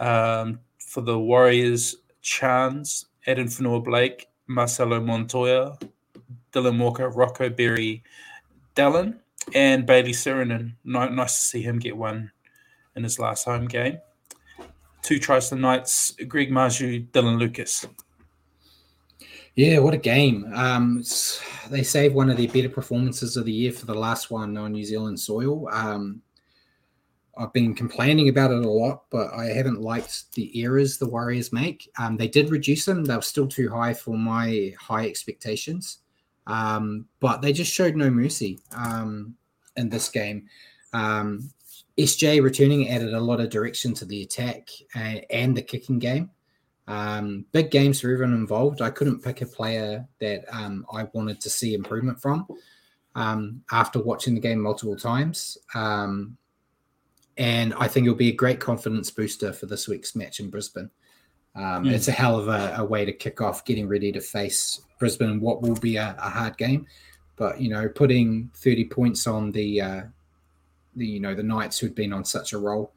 um, for the Warriors. Chance, Adam Fanua Blake, Marcelo Montoya, Dylan Walker, Rocco Berry, Dallin, and Bailey Sirenen. Nice to see him get one in his last home game. Two tries to Knights, Greg Marju, Dylan Lucas. Yeah, what a game. Um, they saved one of their better performances of the year for the last one on New Zealand soil. Um, I've been complaining about it a lot, but I haven't liked the errors the Warriors make. Um, they did reduce them. They were still too high for my high expectations. Um, but they just showed no mercy um, in this game. Um, S J returning added a lot of direction to the attack and, and the kicking game. Um, big games for everyone involved. I couldn't pick a player that um, I wanted to see improvement from um, after watching the game multiple times. Um, and I think it'll be a great confidence booster for this week's match in Brisbane. Um, mm. It's a hell of a, a way to kick off, getting ready to face Brisbane, what will be a, a hard game. But, you know, putting thirty points on the, uh, the you know, the Knights who'd been on such a roll,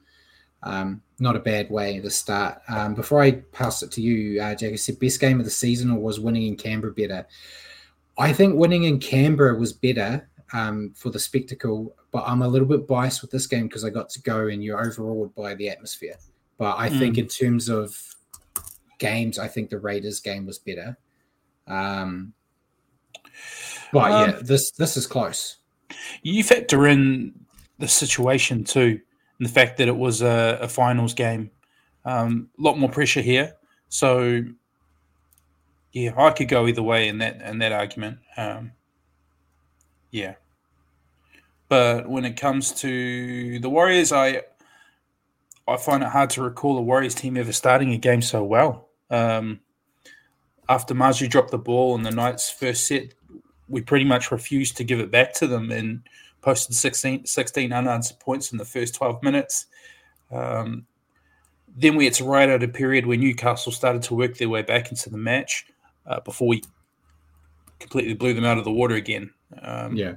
um, not a bad way to start. Um, before I pass it to you, uh, Jack, I said best game of the season, or was winning in Canberra better? I think winning in Canberra was better um, for the spectacle, but I'm a little bit biased with this game because I got to go and you're overawed by the atmosphere. But I mm. think in terms of games, I think the Raiders game was better. Um, but um, yeah, this this is close. You factor in the situation too, and the fact that it was a, a finals game, a um, lot more pressure here. So yeah, I could go either way in that in that argument. Um, yeah, but when it comes to the Warriors, I I find it hard to recall the Warriors team ever starting a game so well. Um, after Marju dropped the ball in the Knights' first set, we pretty much refused to give it back to them and posted sixteen, sixteen unanswered points in the first twelve minutes. Um, then we had to ride out a period where Newcastle started to work their way back into the match uh, before we completely blew them out of the water again. Um, yeah,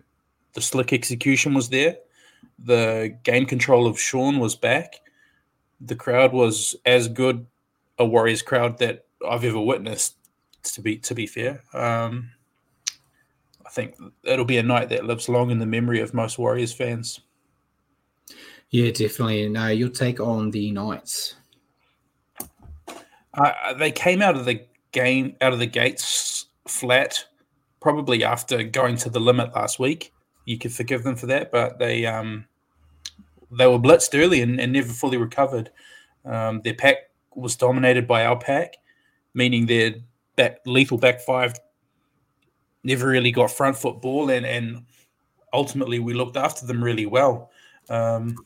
the slick execution was there. The game control of Sean was back. The crowd was as good a Warriors crowd that I've ever witnessed, to be to be fair. Um, I think it'll be a night that lives long in the memory of most Warriors fans. Yeah, definitely. And uh, your take on the Knights? Uh, they came out of the game, out of the gates flat, probably after going to the limit last week. You could forgive them for that, but they um, they were blitzed early and, and never fully recovered. Um, their pack was dominated by our pack, meaning their back, lethal back five never really got front football, and, and ultimately we looked after them really well. Um,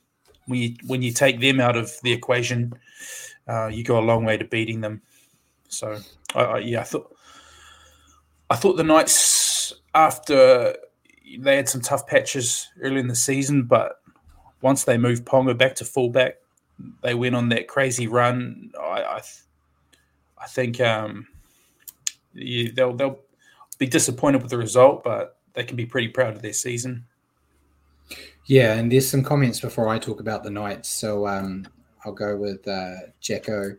when, you, when you take them out of the equation, uh, you go a long way to beating them. So, I, I, yeah, I thought I thought the Knights, after they had some tough patches early in the season, but once they moved Ponga back to fullback, they went on that crazy run. I, I, th- I think um, yeah, they'll they'll be disappointed with the result, but they can be pretty proud of their season. Yeah, and there's some comments before I talk about the Knights. So um, I'll go with uh, Jacko.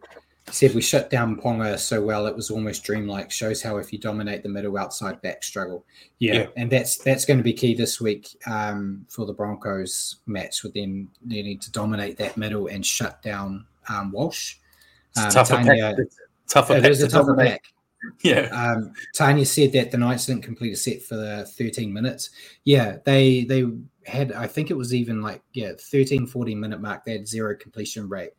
He said, we shut down Ponga so well, it was almost dreamlike. Shows how if you dominate the middle, outside back struggle. Yeah, yeah. And that's that's going to be key this week um, for the Broncos match with them needing to dominate that middle and shut down um, Walsh. Um, it's tougher Tanya, pack. Tougher it pack is a tougher dominate. Pack. Yeah. Um, Tanya said that the Knights didn't complete a set for the thirteen minutes. Yeah, they they had, I think it was even like, yeah, thirteen, fourteen minute mark, they had zero completion rate.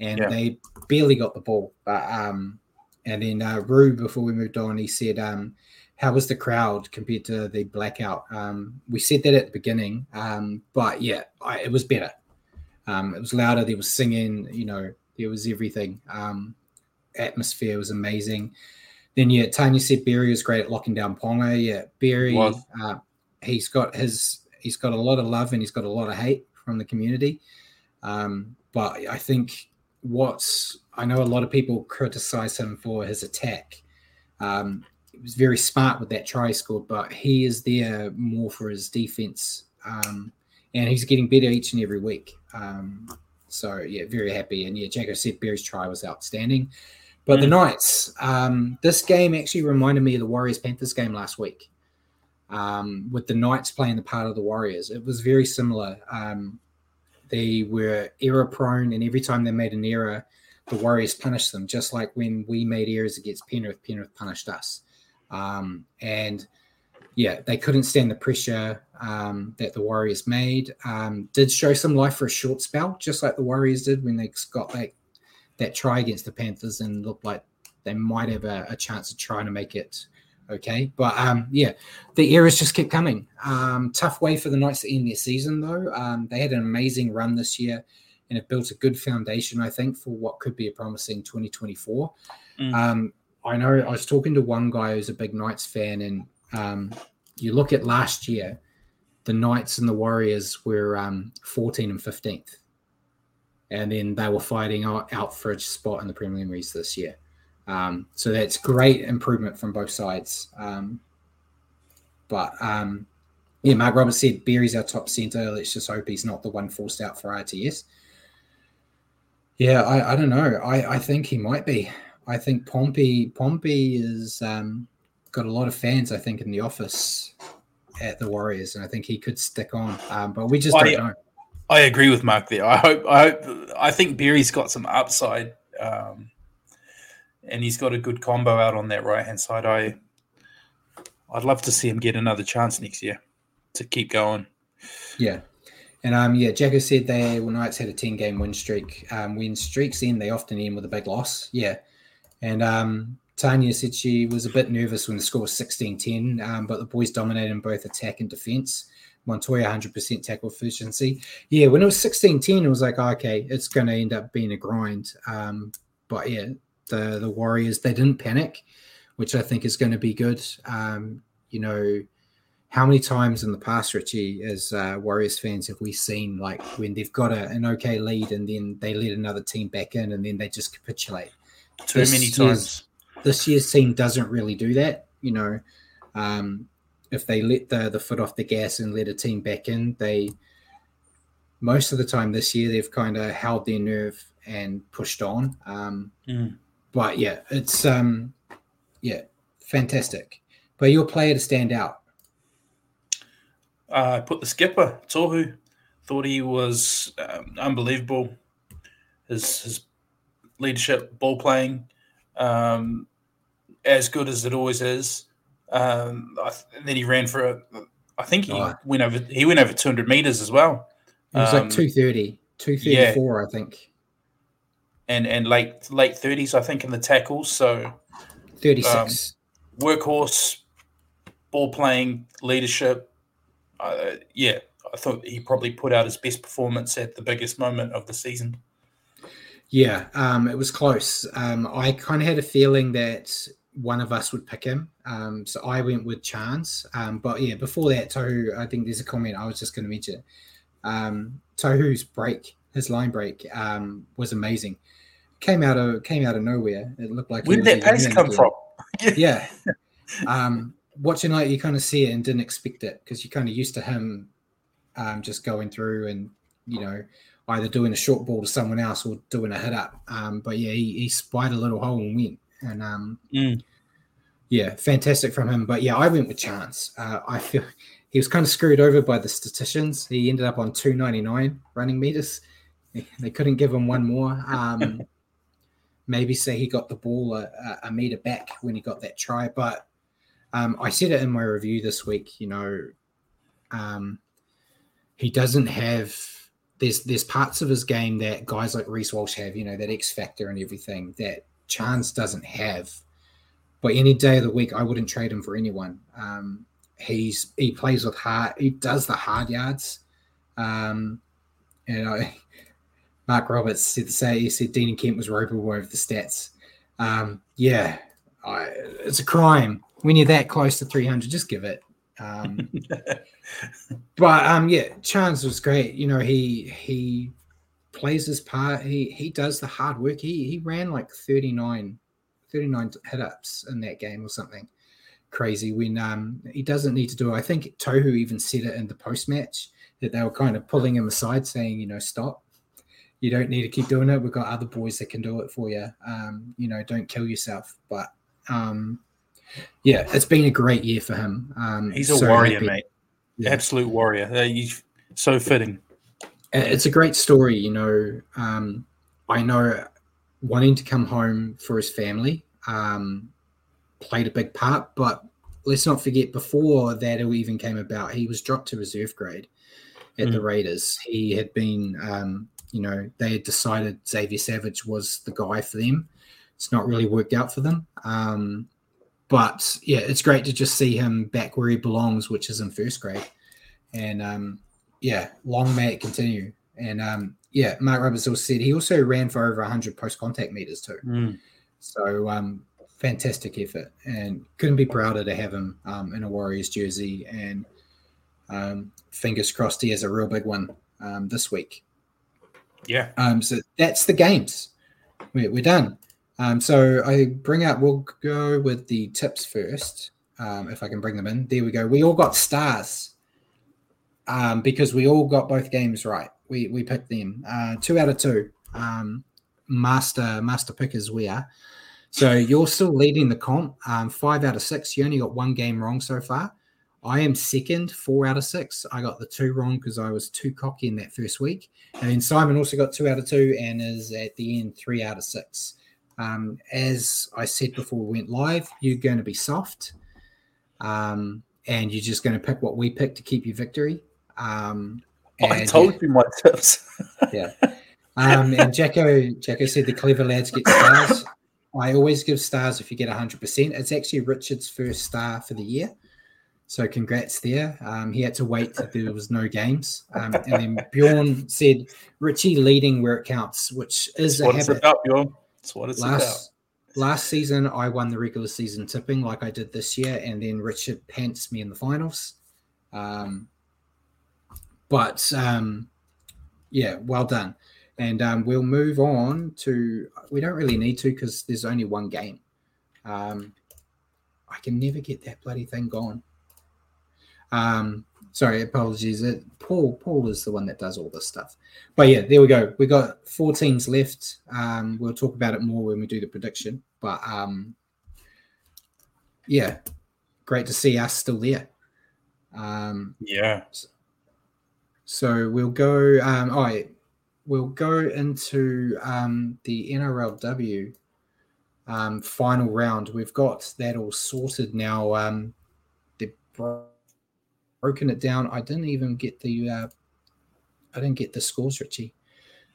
And yeah. they barely got the ball. But um, and then uh, Rue, before we moved on, he said, um, how was the crowd compared to the blackout? Um, we said that at the beginning, um, but yeah, I, it was better. Um, it was louder. There was singing, you know, there was everything. Um, atmosphere was amazing. Then, yeah, Tanya said Berry was great at locking down Ponga. Yeah, Berry, uh, he's got his, he's got a lot of love and he's got a lot of hate from the community. Um, but I think what's, I know a lot of people criticize him for his attack. Um, he was very smart with that try he scored, but he is there more for his defense. Um, and he's getting better each and every week. Um, so, yeah, very happy. And, yeah, Jacko said Berry's try was outstanding. But the Knights, um, this game actually reminded me of the Warriors-Panthers game last week um, with the Knights playing the part of the Warriors. It was very similar. Um, they were error-prone, and every time they made an error, the Warriors punished them, just like when we made errors against Penrith, Penrith punished us. Um, and, yeah, they couldn't stand the pressure um, that the Warriors made. Um, did show some life for a short spell, just like the Warriors did when they got like, that try against the Panthers and looked like they might have a, a chance of trying to make it okay. But, um, yeah, the errors just kept coming. Um, tough way for the Knights to end their season, though. Um, they had an amazing run this year and it built a good foundation, I think, for what could be a promising twenty twenty-four. Mm. Um, I know I was talking to one guy who's a big Knights fan and um, you look at last year, the Knights and the Warriors were um, fourteenth and fifteenth. And then they were fighting out for a spot in the preliminaries this year. Um, so that's great improvement from both sides. Um, but, um, yeah, Mark Roberts said, Berry's our top centre. Let's just hope he's not the one forced out for R T S. Yeah, I, I don't know. I, I think he might be. I think Pompey Pompey has um, got a lot of fans, I think, in the office at the Warriors. And I think he could stick on. Um, but we just don't know. I agree with Mark there. I hope. I hope. I think Berry's got some upside, um, and he's got a good combo out on that right hand side. I, I'd love to see him get another chance next year to keep going. Yeah, and um, yeah, Jacko said they well Knights had a ten game win streak. Um, when streaks end, they often end with a big loss. Yeah, and um, Tanya said she was a bit nervous when the score was sixteen ten, um, but the boys dominated in both attack and defense. Montoya, one hundred percent tackle efficiency. Yeah, when it was sixteen ten, it was like, oh, okay, it's going to end up being a grind. Um, but, yeah, the, the Warriors, they didn't panic, which I think is going to be good. Um, you know, how many times in the past, Richie, as uh, Warriors fans have we seen, like, when they've got a, an okay lead and then they let another team back in and then they just capitulate? Too this many times. Year's, this year's team doesn't really do that, you know. Um If they let the, the foot off the gas and let a team back in, they most of the time this year they've kind of held their nerve and pushed on. Um, mm. But yeah, it's um, yeah, fantastic. But your player to stand out, I uh, put the skipper Tohu. Thought he was um, unbelievable. His his leadership, ball playing, um, as good as it always is. Um, I th- and then he ran for a, I think he oh. went over. He went over two hundred meters as well. It was um, like two thirty, two thirty four, I think. And and late late thirties, I think, in the tackles. So thirty six, um, workhorse, ball playing, leadership. Uh, yeah, I thought he probably put out his best performance at the biggest moment of the season. Yeah, um, it was close. Um, I kind of had a feeling that one of us would pick him. Um, so I went with Chance. Um, but yeah, before that, Tohu, I think there's a comment I was just going to mention. Um, Tohu's break, his line break, um, was amazing. Came out of came out of nowhere. It looked like... Where did that pace come from? Yeah. Um, watching like you kind of see it and didn't expect it because you're kind of used to him um, just going through and, you know, either doing a short ball to someone else or doing a hit up. Um, but yeah, he, he spied a little hole and went. And um, mm. yeah, fantastic from him. But yeah, I went with chance. Uh, I feel he was kind of screwed over by the statisticians. He ended up on two ninety-nine running meters. They couldn't give him one more. Um, maybe say he got the ball a, a meter back when he got that try. But um, I said it in my review this week, you know, um, he doesn't have – there's there's parts of his game that guys like Reece Walsh have, you know, that X factor and everything that Chance doesn't have. But any day of the week, I wouldn't trade him for anyone. Um, he's he plays with heart. He does the hard yards. Um, and I – Mark Roberts said the same. He said Dean and Kemp was ropeable over the stats. Um, yeah, I, it's a crime when you're that close to three hundred. Just give it. Um, but um, yeah, Chance was great. You know, he he plays his part. He he does the hard work. He he ran like thirty-nine hit ups in that game or something crazy. When um, he doesn't need to do it. I think Tohu even said it in the post match that they were kind of pulling him aside, saying, you know, stop. You don't need to keep doing it. We've got other boys that can do it for you. Um, you know, don't kill yourself. But, um, yeah, it's been a great year for him. Um, He's a so warrior, happy. mate. Yeah. Absolute warrior. Uh, so fitting. It's a great story, you know. Um, I know wanting to come home for his family um, played a big part. But let's not forget, before that it even came about, he was dropped to reserve grade at mm. the Raiders. He had been... Um, You know, they had decided Xavier Savage was the guy for them. It's not really worked out for them. Um, but, yeah, it's great to just see him back where he belongs, which is in first grade. And, um, yeah, long may it continue. And, um, yeah, Mark Roberts also said he also ran for over one hundred post-contact meters too. Mm. So, um, fantastic effort. And couldn't be prouder to have him um, in a Warriors jersey. And um, fingers crossed he has a real big one um, this week. Yeah. Um, so that's the games. We're, we're done. Um, so I bring up, we'll go with the tips first, um, if I can bring them in. There we go. We all got stars um, because we all got both games right. We we picked them. Uh, two out of two. Um, master master pickers we are. So you're still leading the comp. Um, five out of six. You only got one game wrong so far. I am second, four out of six. I got the two wrong because I was too cocky in that first week. And then Simon also got two out of two and is at the end three out of six. Um, as I said before we went live, you're going to be soft um, and you're just going to pick what we pick to keep your victory. Um, and, I told yeah. you my tips. yeah. Um, and Jacko, Jacko said the clever lads get stars. I always give stars if you get one hundred percent. It's actually Richard's first star for the year. So congrats there. Um, he had to wait till there was no games. Um, and then Bjorn said, Richie leading where it counts, which is a habit. That's what it's about, Bjorn. That's what it's last, about. Last season, I won the regular season tipping like I did this year, and then Richard pants me in the finals. Um, but, um, yeah, well done. And um, we'll move on to – we don't really need to because there's only one game. Um, I can never get that bloody thing gone. Um, sorry, apologies. It, Paul, Paul is the one that does all this stuff. But yeah, there we go. We got four teams left. Um, we'll talk about it more when we do the prediction. But um, yeah, great to see us still there. Um, yeah. So we'll go. Um, all right, we'll go into um, the N R L W um, final round. We've got that all sorted now. Um, the broken it down. I didn't even get the uh, I didn't get the scores, Richie.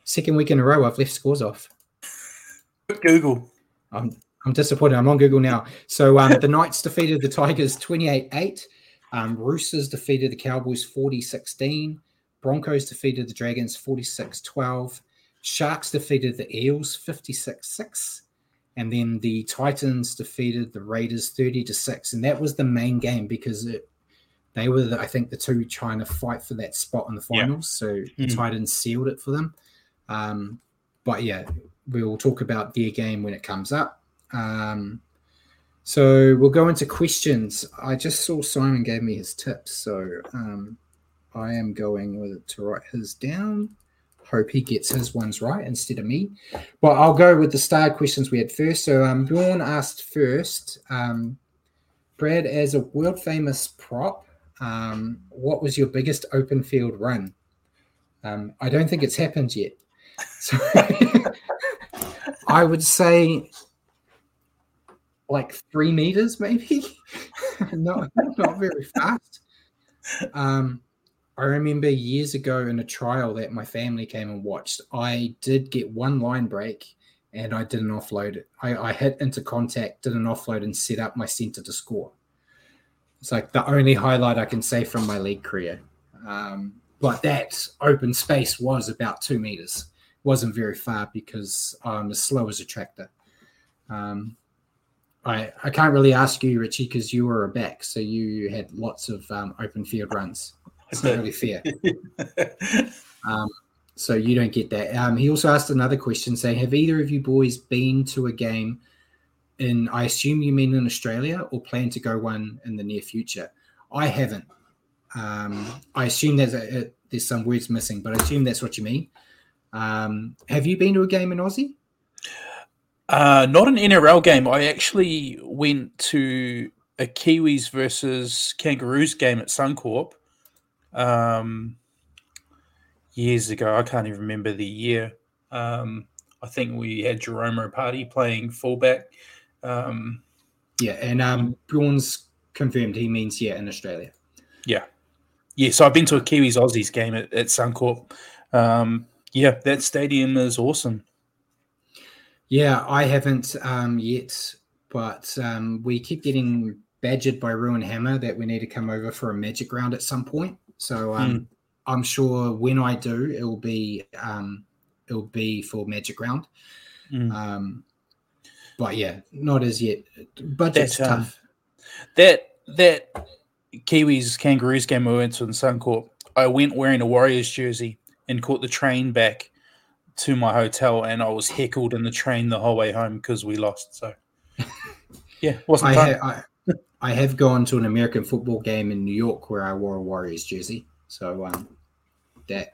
Second week in a row, I've left scores off. Google. I'm I'm disappointed. I'm on Google now. So um, the Knights defeated the Tigers twenty-eight eight. Um, Roosters defeated the Cowboys forty sixteen. Broncos defeated the Dragons forty-six twelve. Sharks defeated the Eels fifty-six six. And then the Titans defeated the Raiders thirty to six. And that was the main game because it They were, the, I think, the two trying to fight for that spot in the finals. Yep. So mm-hmm. Titans sealed it for them. Um, but, yeah, we'll talk about their game when it comes up. Um, so we'll go into questions. I just saw Simon gave me his tips. So um, I am going with, to write his down. hope he gets his ones right instead of me. But I'll go with the star questions we had first. So um, Bjorn asked first, um, Brad, as a world-famous prop, um, what was your biggest open field run? Um, I don't think it's happened yet. So I would say like three meters maybe. not, not very fast. Um, I remember years ago in a trial that my family came and watched, I did get one line break and I did an offload. I, I hit into contact, did an offload and set up my centre to score. It's like the only highlight I can say from my league career. Um, but that open space was about two meters. Wasn't very far because I'm as slow as a tractor. Um, I, I can't really ask you, Richie, because you were a back, so you had lots of um, open field runs. It's not really fair. um, so you don't get that. Um, he also asked another question saying, have either of you boys been to a game in, I assume you mean in Australia, or plan to go one in the near future? I haven't. Um, I assume there's, a, a, there's some words missing, but I assume that's what you mean. Um, have you been to a game in Aussie? Uh, not an N R L game. I actually went to a Kiwis versus Kangaroos game at Suncorp um, years ago. I can't even remember the year. Um, I think we had Jarome Luai playing fullback. Um, yeah, and um, Bjorn's confirmed he means, yeah, in Australia. Yeah. Yeah, so I've been to a Kiwis-Aussies game at, at Suncorp. Um, yeah, that stadium is awesome. Yeah, I haven't um, yet, but um, we keep getting badgered by Ruin Hammer that we need to come over for a magic round at some point. So um, mm. I'm sure when I do, it will be um, it will be for magic round. Mm. Um, but yeah, not as yet. Budget's that, tough. Um, that that Kiwis Kangaroos game we went to in Suncorp, I went wearing a Warriors jersey and caught the train back to my hotel, and I was heckled in the train the whole way home because we lost. So, yeah, wasn't fun. I, ha- I, I have gone to an American football game in New York where I wore a Warriors jersey. So um, that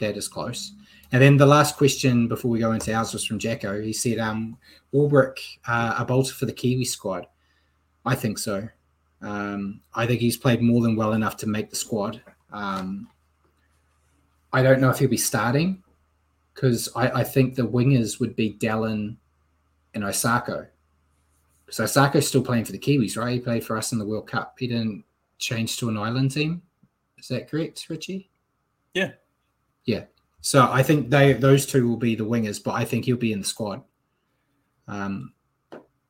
that is close. And then the last question before we go into ours was from Jacko. He said, um, Warbrick, uh, a bolter for the Kiwi squad. I think so. Um, I think he's played more than well enough to make the squad. Um, I don't know if he'll be starting, because I, I think the wingers would be Dallin and Isako. Because Isako's still playing for the Kiwis, right? He played for us in the World Cup. He didn't change to an island team. Is that correct, Richie? Yeah. Yeah. So I think they those two will be the wingers, but I think he'll be in the squad. Um,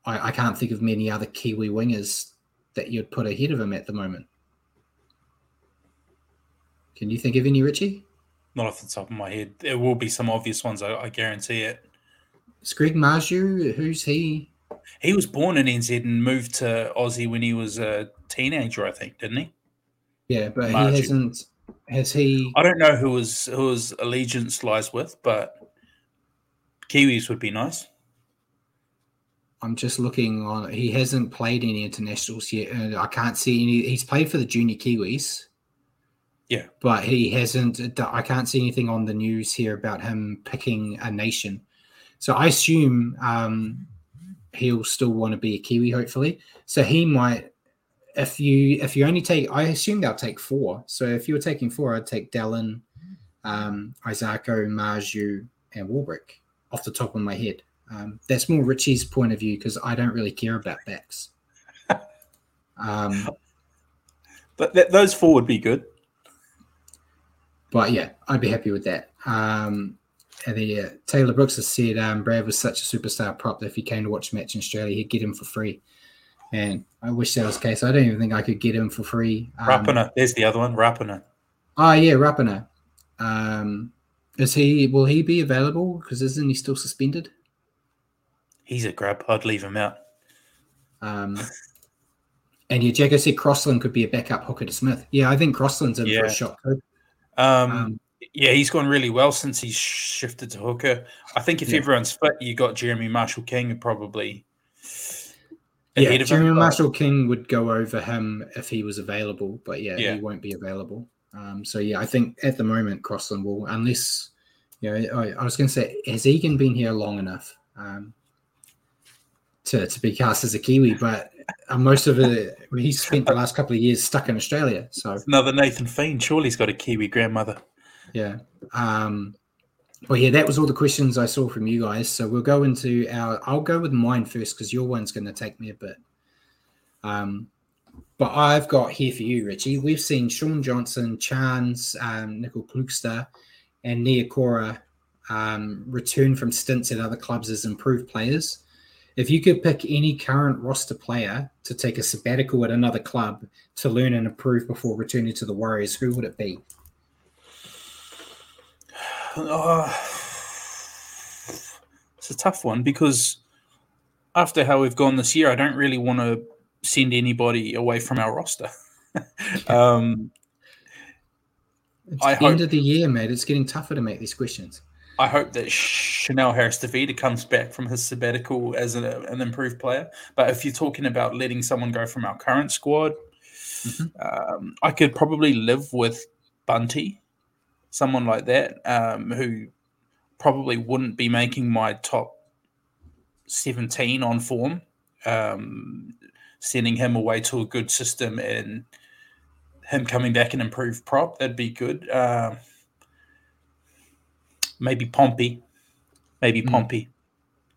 I, I can't think of many other Kiwi wingers that you'd put ahead of him at the moment. Can you think of any, Richie? Not off the top of my head. There will be some obvious ones, I, I guarantee it. Greg Marju, who's he? He was born in N Z and moved to Aussie when he was a teenager, I think, didn't he? Yeah, but Marju. He hasn't. Has he? I don't know who his, who his allegiance lies with, but Kiwis would be nice. I'm just looking on. He hasn't played any internationals yet. And I can't see any. He's played for the junior Kiwis. Yeah, but he hasn't. I can't see anything on the news here about him picking a nation. So I assume um, he'll still want to be a Kiwi, hopefully. So he might. If you if you only take, I assume they'll take four. So if you were taking four, I'd take Dallin, um, Isako, Marju, and Warbrick off the top of my head. Um, that's more Richie's point of view because I don't really care about backs. Um, but th- those four would be good. But, yeah, I'd be happy with that. Um, and then, yeah, Taylor Brooks has said um, Brad was such a superstar prop that if he came to watch a match in Australia, he'd get him for free. And I wish that was the case. I don't even think I could get him for free. Um, Rapana. There's the other one, Rapana. Oh, yeah, Rapana. Um, is he? Will he be available? Because isn't he still suspended? He's a grub. I'd leave him out. Um, and, yeah, Jacko said Crossland could be a backup hooker to Smith. Yeah, I think Crossland's in yeah. for a shot code. Um, um, yeah, he's gone really well since he's shifted to hooker. I think if yeah. everyone's fit, you got Jeremy Marshall-King probably. Yeah, Jeremy Marshall-King would go over him if he was available, but yeah, yeah. he won't be available. Um, so yeah, I think at the moment Crossland will, unless You know, I, I was going to say, has Egan been here long enough um, to to be cast as a Kiwi? But most of it, he spent the last couple of years stuck in Australia. So it's another Nathan Fiend. Surely he's got a Kiwi grandmother. Yeah. Um, well, yeah, that was all the questions I saw from you guys. So we'll go into our. I'll go with mine first because your one's going to take me a bit. Um, but I've got here for you, Richie. We've seen Sean Johnson, Chance, um, Nicol Klugstad, and Niakora um, return from stints at other clubs as improved players. If you could pick any current roster player to take a sabbatical at another club to learn and improve before returning to the Warriors, who would it be? Uh, it's a tough one because after how we've gone this year, I don't really want to send anybody away from our roster. um, it's I the hope, end of the year, mate. It's getting tougher to make these questions. I hope that Chanel Harris-Davida comes back from his sabbatical as an, an improved player. But if you're talking about letting someone go from our current squad, mm-hmm. um, I could probably live with Bunty, someone like that, um, who probably wouldn't be making my top seventeen on form. Um, sending him away to a good system and him coming back and improved prop, that'd be good. Uh, maybe Pompey. Maybe Pompey.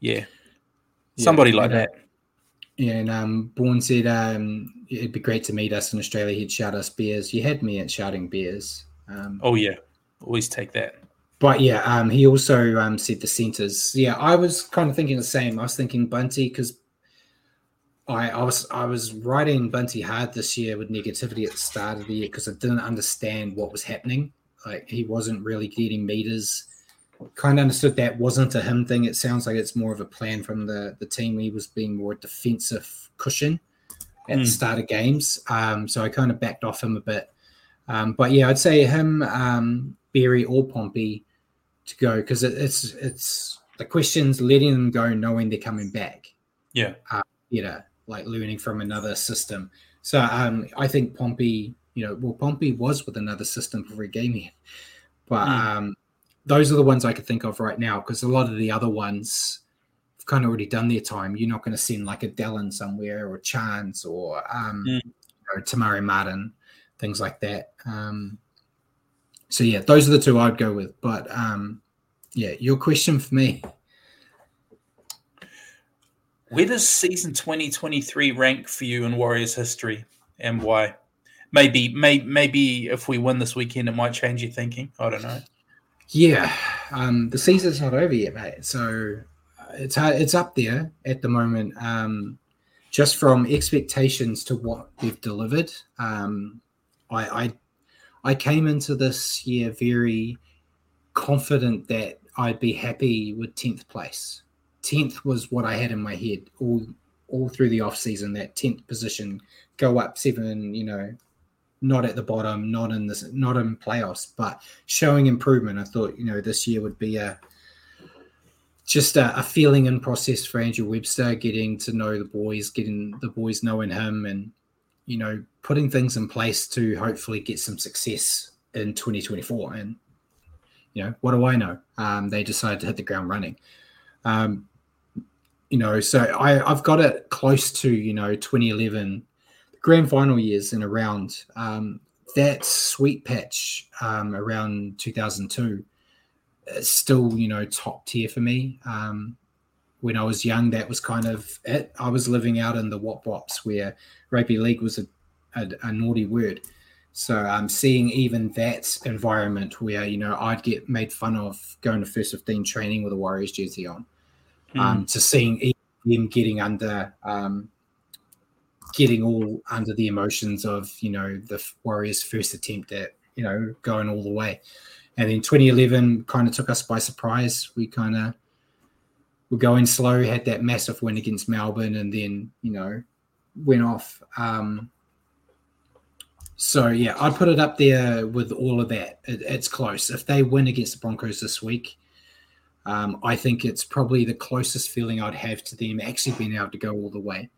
Yeah. yeah Somebody like that. that. Yeah, and um, Bourne said, um, it'd be great to meet us in Australia. He'd shout us beers. You had me at shouting beers. Um, oh, yeah. Always take that. But, yeah, um, he also um, said the centres. Yeah, I was kind of thinking the same. I was thinking Bunty because I, I was I was riding Bunty hard this year with negativity at the start of the year because I didn't understand what was happening. Like, he wasn't really getting meters. Kind of understood that wasn't a him thing. It sounds like it's more of a plan from the, the team. He was being more defensive cushion at mm. the start of games. Um, so I kind of backed off him a bit. Um, but, yeah, I'd say him, um, Berry or Pompey to go because it, it's it's the question's letting them go knowing they're coming back. Yeah. Uh, you know. Like learning from another system. So um, I think Pompey, you know, well, Pompey was with another system before he came here. But mm. um, those are the ones I could think of right now because a lot of the other ones have kind of already done their time. You're not going to send like a Dallin somewhere or Chance or, um, mm. or Tamari Martin, things like that. Um, so, yeah, those are the two I'd go with. But, um, yeah, your question for me. Where does season twenty twenty-three rank for you in Warriors history and why? Maybe may, maybe if we win this weekend, it might change your thinking. I don't know. Yeah. Um, the season's not over yet, mate. So it's hard, it's up there at the moment um, just from expectations to what they've delivered. Um, I, I I came into this year very confident that I'd be happy with tenth place. tenth was what I had in my head all all through the off-season, that tenth position, go up seven, you know, not at the bottom, not in this, not in playoffs, but showing improvement. I thought, you know, this year would be a just a, a feeling and process for Andrew Webster, getting to know the boys, getting the boys knowing him and, you know, putting things in place to hopefully get some success in twenty twenty-four. And, you know, what do I know? Um, they decided to hit the ground running. Um, You know, so I, I've got it close to, you know, twenty eleven grand final years and around um, that sweet patch um, around two thousand two is still, you know, top tier for me. Um, when I was young, that was kind of it. I was living out in the Wop Wops where rugby league was a, a, a naughty word. So um, seeing even that environment where, you know, I'd get made fun of going to first fifteen training with a Warriors jersey on. Um, to seeing them getting under, um, getting all under the emotions of, you know, the Warriors' first attempt at, you know, going all the way. And then twenty eleven kind of took us by surprise. We kind of were going slow, had that massive win against Melbourne and then, you know, went off. Um, so, yeah, I put it up there with all of that. It, it's close. If they win against the Broncos this week, Um, I think it's probably the closest feeling I'd have to them actually being able to go all the way.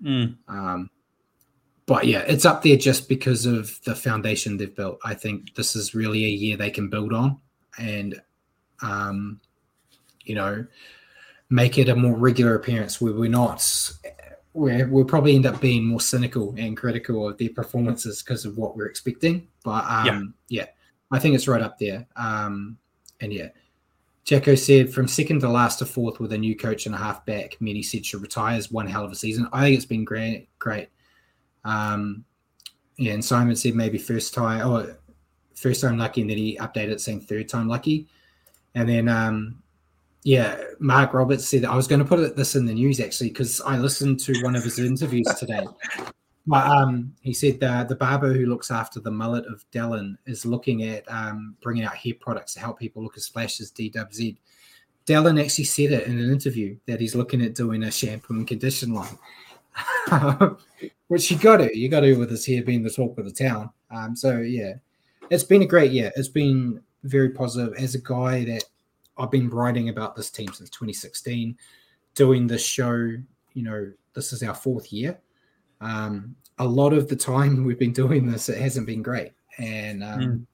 Mm. Um, but, yeah, it's up there just because of the foundation they've built. I think this is really a year they can build on. And um, you know, make it a more regular appearance where we're not, where we'll probably end up being more cynical and critical of their performances because of what we're expecting. But um, yeah. yeah, I think it's right up there. Um, and yeah, Jacko said from second to last to fourth with a new coach and a half back, many said should retire. One hell of a season. I think it's been great. Great. Um, yeah, and Simon said maybe first time, oh, first time lucky, and then he updated it saying third time lucky. And then, um, yeah, Mark Roberts said, I was going to put this in the news actually because I listened to one of his interviews today. But um, he said that the barber who looks after the mullet of Dallin is looking at um, bringing out hair products to help people look as flash as D W Z. Dallin actually said it in an interview that he's looking at doing a shampoo and condition line, which you got to, you got to with his hair being the talk of the town. Um, so, yeah, it's been a great year. It's been very positive. As a guy that I've been writing about this team since twenty sixteen, doing this show, you know, this is our fourth year. Um, a lot of the time we've been doing this, it hasn't been great. And um, mm.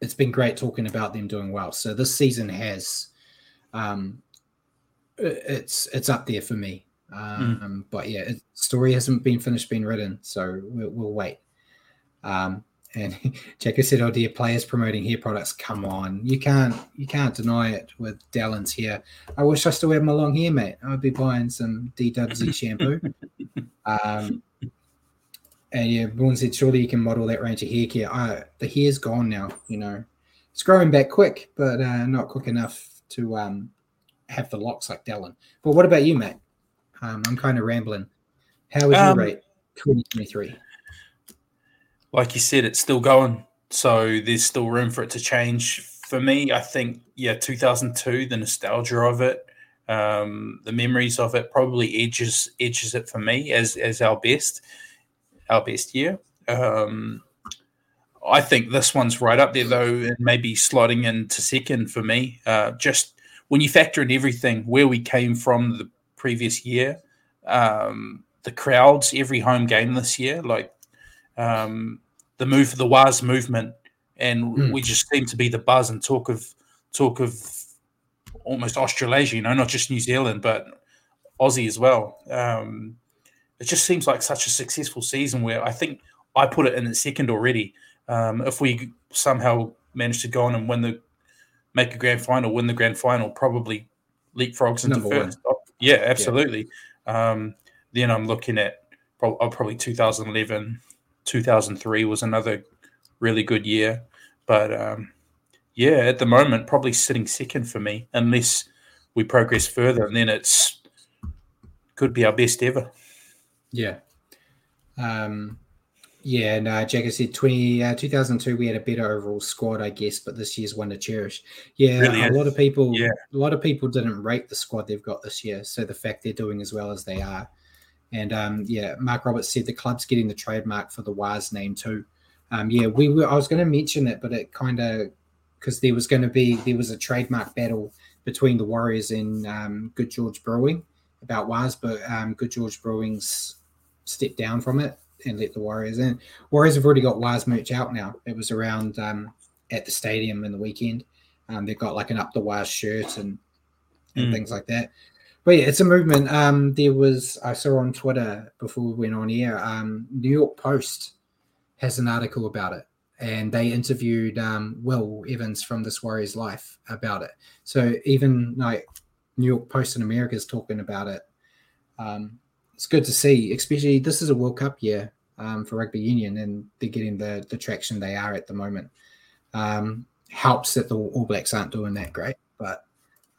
it's been great talking about them doing well. So this season has, um, it's it's up there for me. Um, mm. But yeah, the story hasn't been finished, been written. So we'll, we'll wait. Um, and Jacko said, oh dear, players promoting hair products. Come on. You can't, you can't deny it with Dallin's hair. I wish I still had my long hair, mate. I'd be buying some D W Z shampoo. Um, and yeah, Bourne said, surely you can model that range of hair care. I, the hair's gone now, you know, it's growing back quick, but uh, not quick enough to um, have the locks like Dallin. But what about you, mate? Um, I'm kind of rambling. How would you um, rate twenty twenty-three? Like you said, it's still going, so there's still room for it to change. For me, I think, yeah, two thousand two, the nostalgia of it, um, the memories of it probably edges edges it for me as as our best, our best year. Um, I think this one's right up there, though, and maybe sliding into second for me. Uh, just when you factor in everything, where we came from the previous year, um, the crowds, every home game this year, like, Um, the move for the Waz movement, and mm. we just seem to be the buzz and talk of talk of almost Australasia, you know, not just New Zealand, but Aussie as well. Um, it just seems like such a successful season where I think I put it in the second already. Um, if we somehow manage to go on and win the make a grand final, win the grand final, probably leapfrogs into first. Oh, yeah, absolutely. Yeah. Um, then I'm looking at pro- oh, probably two thousand eleven. two thousand three was another really good year. But, um, yeah, at the moment, probably sitting second for me, unless we progress further, and then it's could be our best ever. Yeah. Um, yeah, and uh, Jacko said twenty, uh, two thousand two we had a better overall squad, I guess, but this year's one to cherish. Yeah, really a is. lot of people yeah. a lot of people didn't rate the squad they've got this year, so the fact they're doing as well as they are. And, um, yeah, Mark Roberts said the club's getting the trademark for the Waz name too. Um, yeah, we were. I was going to mention it, but it kind of – because there was going to be – there was a trademark battle between the Warriors and um, Good George Brewing about Waz, but um, Good George Brewing's stepped down from it and let the Warriors in. Warriors have already got Waz merch out now. It was around um, at the stadium in the weekend. Um, they've got like an Up the Waz shirt and, and mm. things like that. But yeah, it's a movement. Um, there was, I saw on Twitter before we went on air, um, New York Post has an article about it, and they interviewed um, Will Evans from This Warrior's Life about it. So even like New York Post in America is talking about it. Um, it's good to see, especially this is a World Cup year um, for rugby union, and they're getting the, the traction they are at the moment. Um, helps that the All Blacks aren't doing that great, but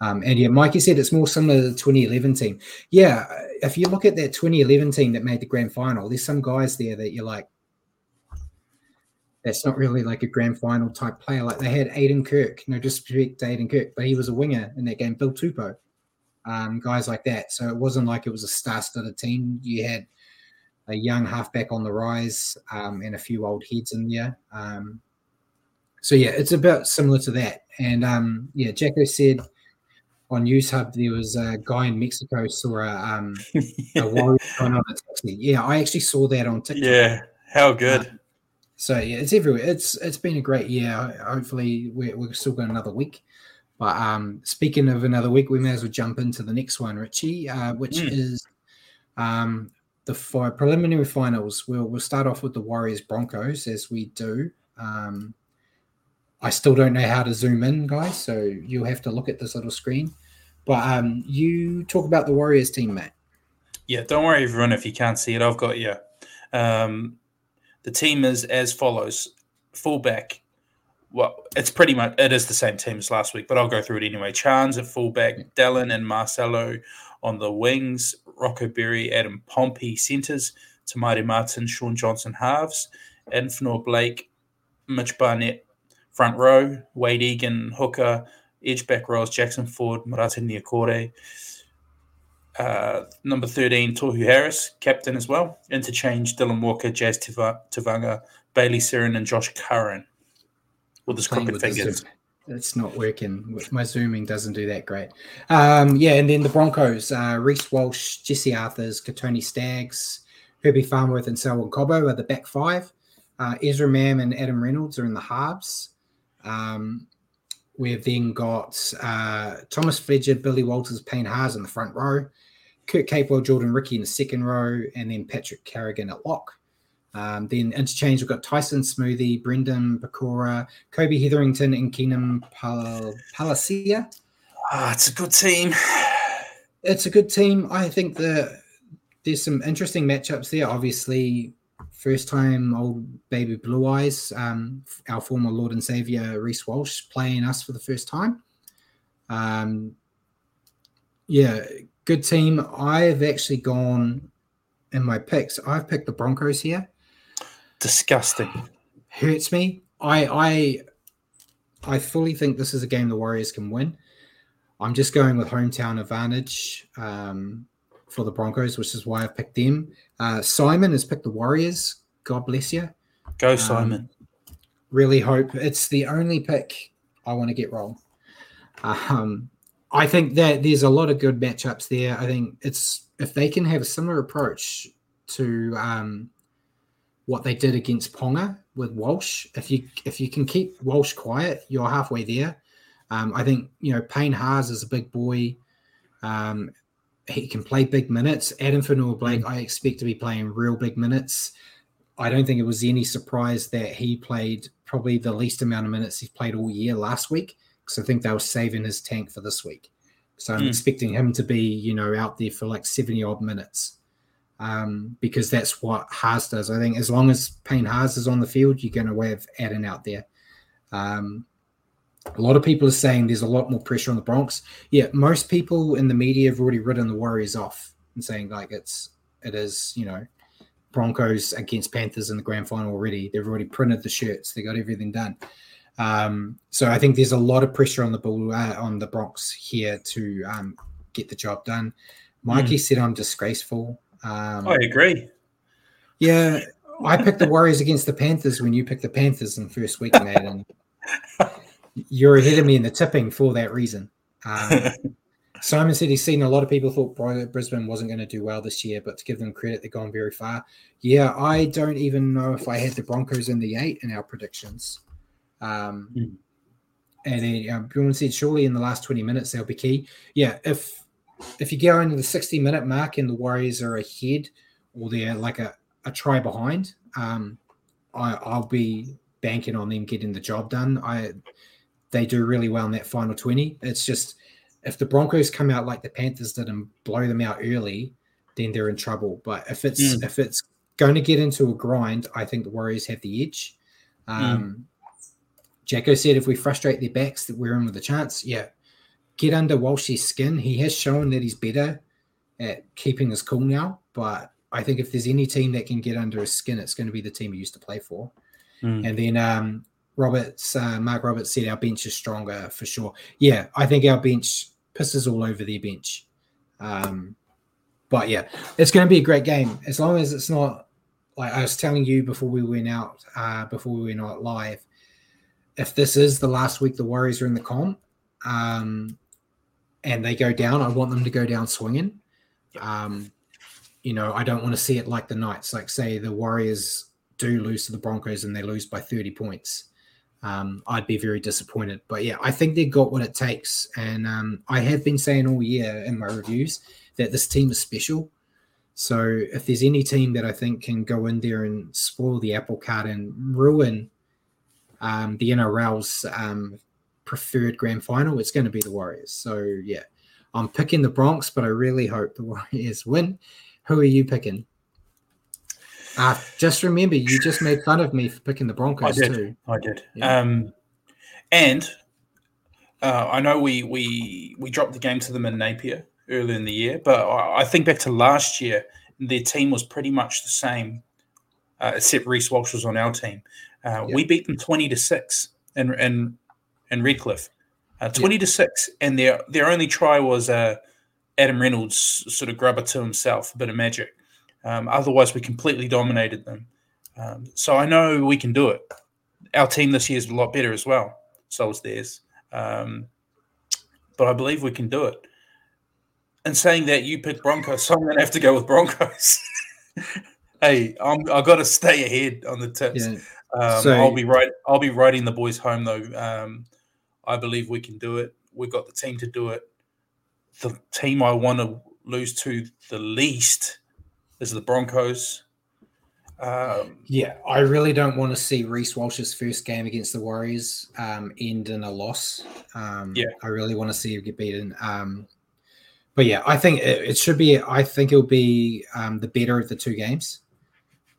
Um, and yeah, Mikey said it's more similar to the twenty eleven team. Yeah, if you look at that twenty eleven team that made the grand final, there's some guys there that you're like, that's not really like a grand final type player. Like they had Aiden Kirk, no disrespect to Aiden Kirk, but he was a winger in that game, Bill Tupou, um, guys like that. So it wasn't like it was a star-studded team. You had a young halfback on the rise um, and a few old heads in there. Um, so yeah, it's about similar to that. And um, yeah, Jacko said, on News Hub, there was a guy in Mexico saw a, um, a warrior going on a taxi. Yeah, I actually saw that on TikTok. Yeah, how good. Um, so, yeah, it's everywhere. It's It's been a great year. Hopefully, we're, we're still got another week But um, speaking of another week, we may as well jump into the next one, Richie, uh, which mm. is um, the fi- preliminary finals. We'll, we'll start off with the Warriors Broncos, as we do. Um, I still don't know how to zoom in, guys, so you'll have to look at this little screen. But um, you talk about the Warriors team, mate. Yeah, don't worry, everyone, if you can't see it. I've got you. Um, the team is as follows. Fullback. Well, it's pretty much it is the same team as last week, but I'll go through it anyway. Chans at fullback, yeah. Dallin and Marcelo on the wings, Rocco Berry, Adam Pompey centres, Tamaiti Martin, Sean Johnson halves, Infenor Blake, Mitch Barnett front row, Wade Egan hooker, edge back rows Jackson Ford, Marata Niokore, uh, number thirteen Tohu Harris, captain as well. Interchange Dylan Walker, Jazz Tavanga, Bailey Siren, and Josh Curran. With his crooked fingers. It's not working. My zooming doesn't do that great. Um, yeah, and then the Broncos, uh, Reece Walsh, Jesse Arthurs, Katoni Staggs, Herbie Farmworth, and Selwyn Cobbo are the back five. Uh, Ezra Mam and Adam Reynolds are in the halves. Um, we've then got uh, Thomas Fletcher, Billy Walters, Payne Haas in the front row, Kurt Capewell, Jordan Rickey in the second row, and then Patrick Carrigan at lock. Um, then interchange, we've got Tyson Smoothie, Brendan Bakora, Kobe Hetherington, and Keenan Pal- Palacia. Ah, oh, it's a good team. It's a good team. I think that there's some interesting matchups there. Obviously, first-time old baby Blue Eyes, um, our former Lord and Saviour Reece Walsh playing us for the first time. Um, yeah, good team. I've actually gone in my picks. I've picked the Broncos here. Disgusting. Hurts me. I I I fully think this is a game the Warriors can win. I'm just going with hometown advantage um, for the Broncos, which is why I've picked them. Uh, Simon has picked the Warriors. God bless you. Go, um, Simon. Really hope. It's the only pick I want to get wrong. Um, I think that there's a lot of good matchups there. I think it's if they can have a similar approach to um, – what they did against Ponga with Walsh. If you if you can keep Walsh quiet, you're halfway there. Um, I think, you know, Payne Haas is a big boy. Um, he can play big minutes. Adam Fanua Blake, I expect to be playing real big minutes. I don't think it was any surprise that he played probably the least amount of minutes he's played all year last week, because I think they were saving his tank for this week. So I'm mm. expecting him to be, you know, out there for like seventy-odd minutes. Um, because that's what Haas does. I think as long as Payne Haas is on the field, you're going to have Adam out there. Um, a lot of people are saying there's a lot more pressure on the Bronx. Yeah, most people in the media have already written the Warriors off and saying, like, it's it is, you know, Broncos against Panthers in the grand final already. They've already printed the shirts. They got everything done. Um, so I think there's a lot of pressure on the bull, uh, on the Bronx here to um, get the job done. Mikey mm. said I'm disgraceful. Um, I agree. Yeah, I picked the Warriors against the Panthers when you picked the Panthers in the first week, mate, and you're ahead of me in the tipping for that reason. Um, Simon said he's seen a lot of people thought Brisbane wasn't going to do well this year, but to give them credit, they've gone very far. Yeah, I don't even know if I had the Broncos in the eight in our predictions. Um, mm. And then um, Bjorn said, surely in the last twenty minutes they'll be key. Yeah, if... If you go into the sixty-minute mark and the Warriors are ahead or they're like a, a try behind, um, I, I'll be banking on them getting the job done. I They do really well in that final twenty. It's just if the Broncos come out like the Panthers did and blow them out early, then they're in trouble. But if it's mm. if it's going to get into a grind, I think the Warriors have the edge. Um, mm. Jacko said if we frustrate their backs, that we're in with a chance. Yeah. Get under Walsh's skin. He has shown that he's better at keeping his cool now, but I think if there's any team that can get under his skin, it's going to be the team he used to play for. Mm. And then um, Roberts, uh, Mark Roberts said our bench is stronger for sure. Yeah, I think our bench pisses all over their bench. Um, but, yeah, it's going to be a great game. As long as it's not, like I was telling you before we went out, uh, before we went out live, if this is the last week the Warriors are in the comp, um, and they go down, I want them to go down swinging. Um, you know, I don't want to see it like the Knights. Like, say, the Warriors do lose to the Broncos and they lose by thirty points. um, I'd be very disappointed. But yeah, I think they got what it takes. And um, I have been saying all year in my reviews that this team is special. So if there's any team that I think can go in there and spoil the apple cart and ruin um, the N R L's um, preferred grand final, it's going to be the Warriors. So yeah, I'm picking the Bronx, but I really hope the Warriors win. Who are you picking? Uh, just remember, you just made fun of me for picking the Broncos I did. too. I did. Yeah. Um, and uh, I know we, we we dropped the game to them in Napier earlier in the year, but I, I think back to last year, their team was pretty much the same, uh, except Reece Walsh was on our team. Uh, yeah. We beat them twenty to six in in, in Redcliffe, uh, twenty yeah. to six, and their their only try was uh, Adam Reynolds sort of grubber to himself, a bit of magic. Um, otherwise, we completely dominated them. Um, so I know we can do it. Our team this year is a lot better as well. So is theirs. Um, but I believe we can do it. And saying that, you picked Broncos, so I'm going to have to go with Broncos. Hey, I'm, I've got to stay ahead on the tips. Yeah. Um, so, I'll be right. I'll be riding the boys home, though. Um, I believe we can do it. We've got the team to do it. The team I want to lose to the least is the Broncos. Um, yeah, I really don't want to see Reece Walsh's first game against the Warriors um, end in a loss. Um, yeah, I really want to see him get beaten. Um, but yeah, I think it, it should be. I think it'll be um, the better of the two games.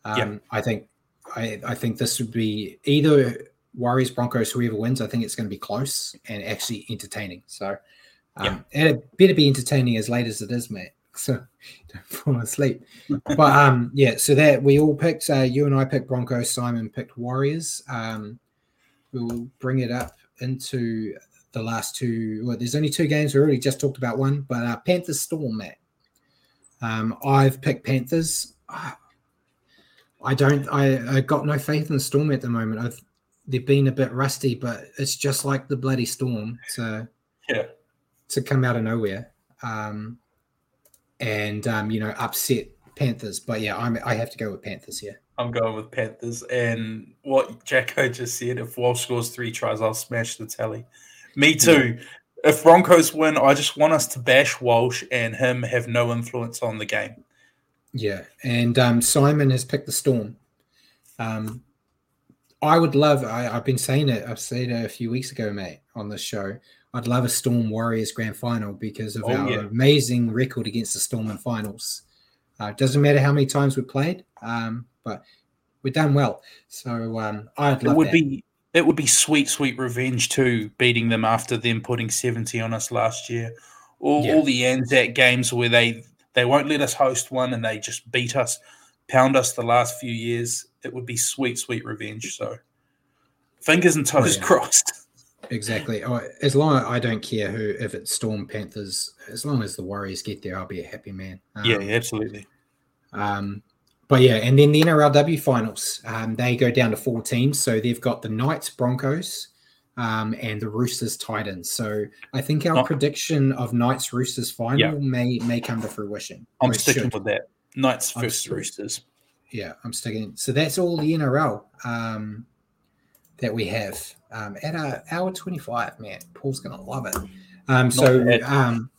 Um, yeah. I think. I, I think this would be either Warriors, Broncos, whoever wins. I think it's going to be close and actually entertaining. So, um, yeah. and it better be entertaining as late as it is, mate. So don't fall asleep. But um, yeah, so that we all picked, uh, you and I picked Broncos, Simon picked Warriors. Um, we'll bring it up into the last two. Well, there's only two games. We already just talked about one, but uh, Panthers Storm, Matt. Um, I've picked Panthers. Oh, I don't, I, I got no faith in the Storm at the moment. I've, they've been a bit rusty, but it's just like the bloody Storm to, yeah. to come out of nowhere. Um, And, um, you know, upset Panthers. But, yeah, I'm, I have to go with Panthers here. I'm going with Panthers. And what Jacko just said, if Walsh scores three tries, I'll smash the tally. Me too. Yeah. If Broncos win, I just want us to bash Walsh and him have no influence on the game. Yeah. And um, Simon has picked the Storm. Um, I would love – I've been saying it. I've said it a few weeks ago, mate, on this show. I'd love a Storm Warriors grand final because of oh, our yeah. amazing record against the Storm in finals. It uh, doesn't matter how many times we played, um, but we've done well. So um, I'd love it would that. Be, it would be sweet, sweet revenge too, beating them after them putting seventy on us last year. All, yeah. all the Anzac games where they, they won't let us host one and they just beat us, pound us the last few years. It would be sweet, sweet revenge. So fingers and toes oh, yeah. crossed. Exactly. As long as I don't care who, if it's Storm, Panthers, as long as the Warriors get there, I'll be a happy man. Um, yeah, absolutely. Um, but yeah, and then the N R L W finals, um, they go down to four teams. So they've got the Knights, Broncos, um, and the Roosters, Titans. So I think our oh. prediction of Knights, Roosters final yeah. may may come to fruition. I'm sticking should. with that. Knights versus Roosters. Yeah, I'm sticking. So that's all the N R L um, that we have. Um, at uh, hour twenty-five, man, Paul's going to love it. Um, so um,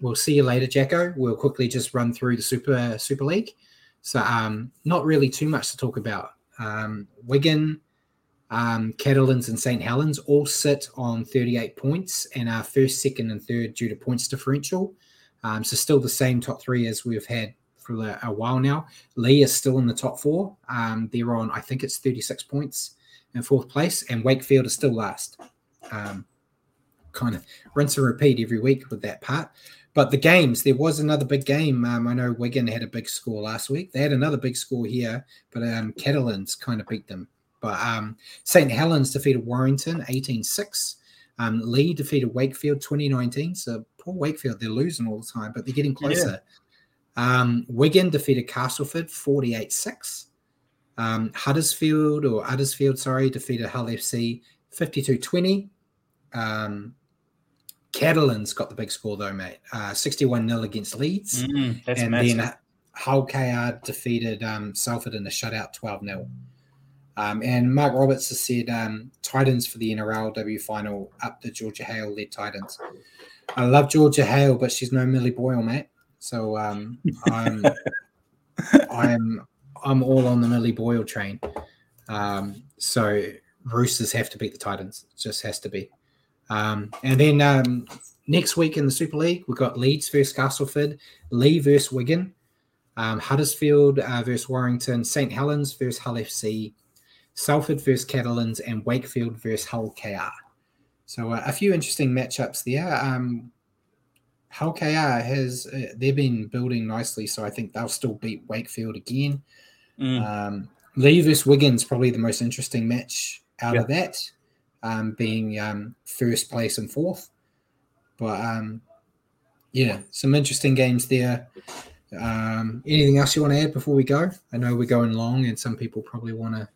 we'll see you later, Jacko. We'll quickly just run through the Super Super League. So um, not really too much to talk about. Um, Wigan, um, Catalans and Saint Helens all sit on thirty-eight points and are first, second and third due to points differential. Um, so still the same top three as we've had for a, a while now. Lee is still in the top four. Um, they're on, I think it's thirty-six points. In fourth place, and Wakefield is still last. Um, kind of rinse and repeat every week with that part. But the games, there was another big game. Um, I know Wigan had a big score last week. They had another big score here, but um, Catalans kind of beat them. But um, Saint Helens defeated Warrington eighteen six. Um, Lee defeated Wakefield twenty nineteen. So poor Wakefield, they're losing all the time, but they're getting closer. Yeah. Um, Wigan defeated Castleford forty-eight six. Um, Huddersfield or Uddersfield, sorry, defeated Hull F C fifty-two twenty. Um, Catalans got the big score though, mate. Uh, sixty-one nil against Leeds. Mm, that's and massive. Then Hull K R defeated um, Salford in a shutout twelve nil. Um, and Mark Roberts has said um, Titans for the N R L W final up the Georgia Hale-led Titans. I love Georgia Hale, but she's no Millie Boyle, mate. So um, I'm I'm I'm all on the Millie Boyle train. Um, so Roosters have to beat the Titans. It just has to be. Um, and then um, next week in the Super League, we've got Leeds versus Castleford, Lee versus Wigan, um, Huddersfield uh, versus Warrington, Saint Helens versus Hull F C, Salford versus Catalans, and Wakefield versus Hull K R. So uh, a few interesting matchups there. Um, Hull K R has uh, they've been building nicely, so I think they'll still beat Wakefield again. Mm. Um, Lee versus Wigan's probably the most interesting match out yep. of that, um, being um, first place and fourth. But, um, yeah, some interesting games there. Um, anything else you want to add before we go? I know we're going long and some people probably want to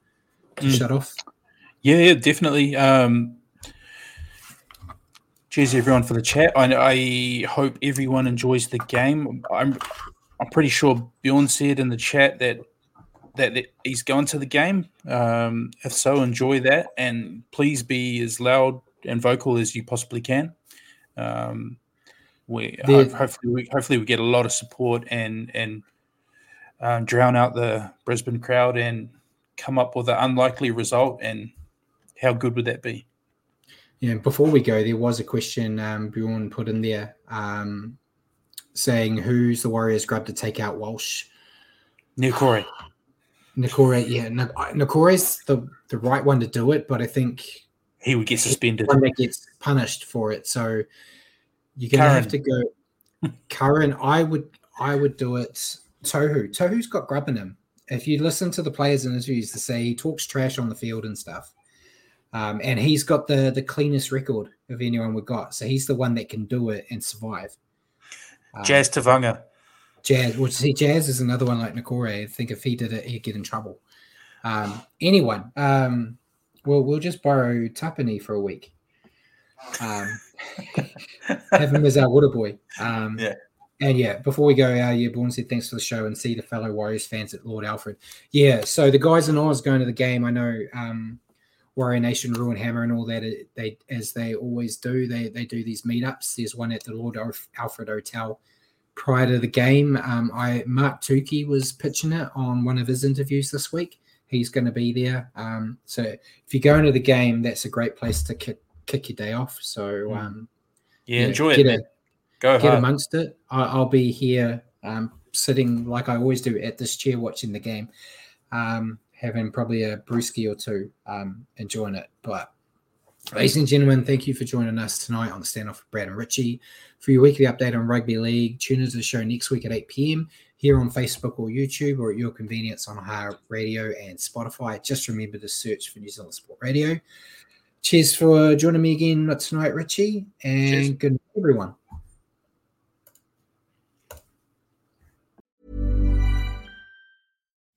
mm. shut off. Yeah, yeah, definitely. Um, cheers, everyone, for the chat. I, I hope everyone enjoys the game. I'm I'm pretty sure Bjorn said in the chat that that, that he's going to the game. Um, if so, enjoy that. And please be as loud and vocal as you possibly can. Um, we the, hope, hopefully we hopefully we get a lot of support and and um, drown out the Brisbane crowd and come up with an unlikely result. And how good would that be? Yeah. Before we go, there was a question um, Bjorn put in there um, saying, "Who's the Warriors grub to take out Walsh?" Neil Corey. Nakore, yeah, Nakore's the, the right one to do it, but I think he would get suspended. One that gets punished for it, so you're gonna Curran. have to go. Curran, I would, I would do it. Tohu, Tohu's got grub in him. If you listen to the players' interviews, they say he talks trash on the field and stuff, um, and he's got the the cleanest record of anyone we got, so he's the one that can do it and survive. Um, Jazz Tavanga. Jazz, well, see, Jazz is another one like Nakore. I think if he did it, he'd get in trouble. Um, anyone, um, we'll we'll just borrow Tapani for a week. Um, have him as our water boy. Um, yeah. And yeah, before we go, uh, yeah, Bourne said thanks for the show and see the fellow Warriors fans at Lord Alfred. Yeah, so the guys in Oz going to the game. I know um, Warrior Nation, Ruin Hammer, and all that. They as they always do. They they do these meetups. There's one at the Lord Alfred Hotel. Prior to the game, um, I Mark Tukey was pitching it on one of his interviews this week. He's going to be there. Um, so if you go into the game, that's a great place to kick, kick your day off. So um, yeah, yeah, enjoy it. A, go get hard. amongst it. I, I'll be here um, sitting like I always do at this chair watching the game, um, having probably a brewski or two, um, enjoying it. But ladies and gentlemen, thank you for joining us tonight on the Standoff with Brad and Richie for your weekly update on rugby league. Tune into the show next week at eight p.m. here on Facebook or YouTube or at your convenience on iHeartRadio and Spotify. Just remember to search for New Zealand Sport Radio. Cheers for joining me again tonight, Richie, and Cheers. Good night, everyone.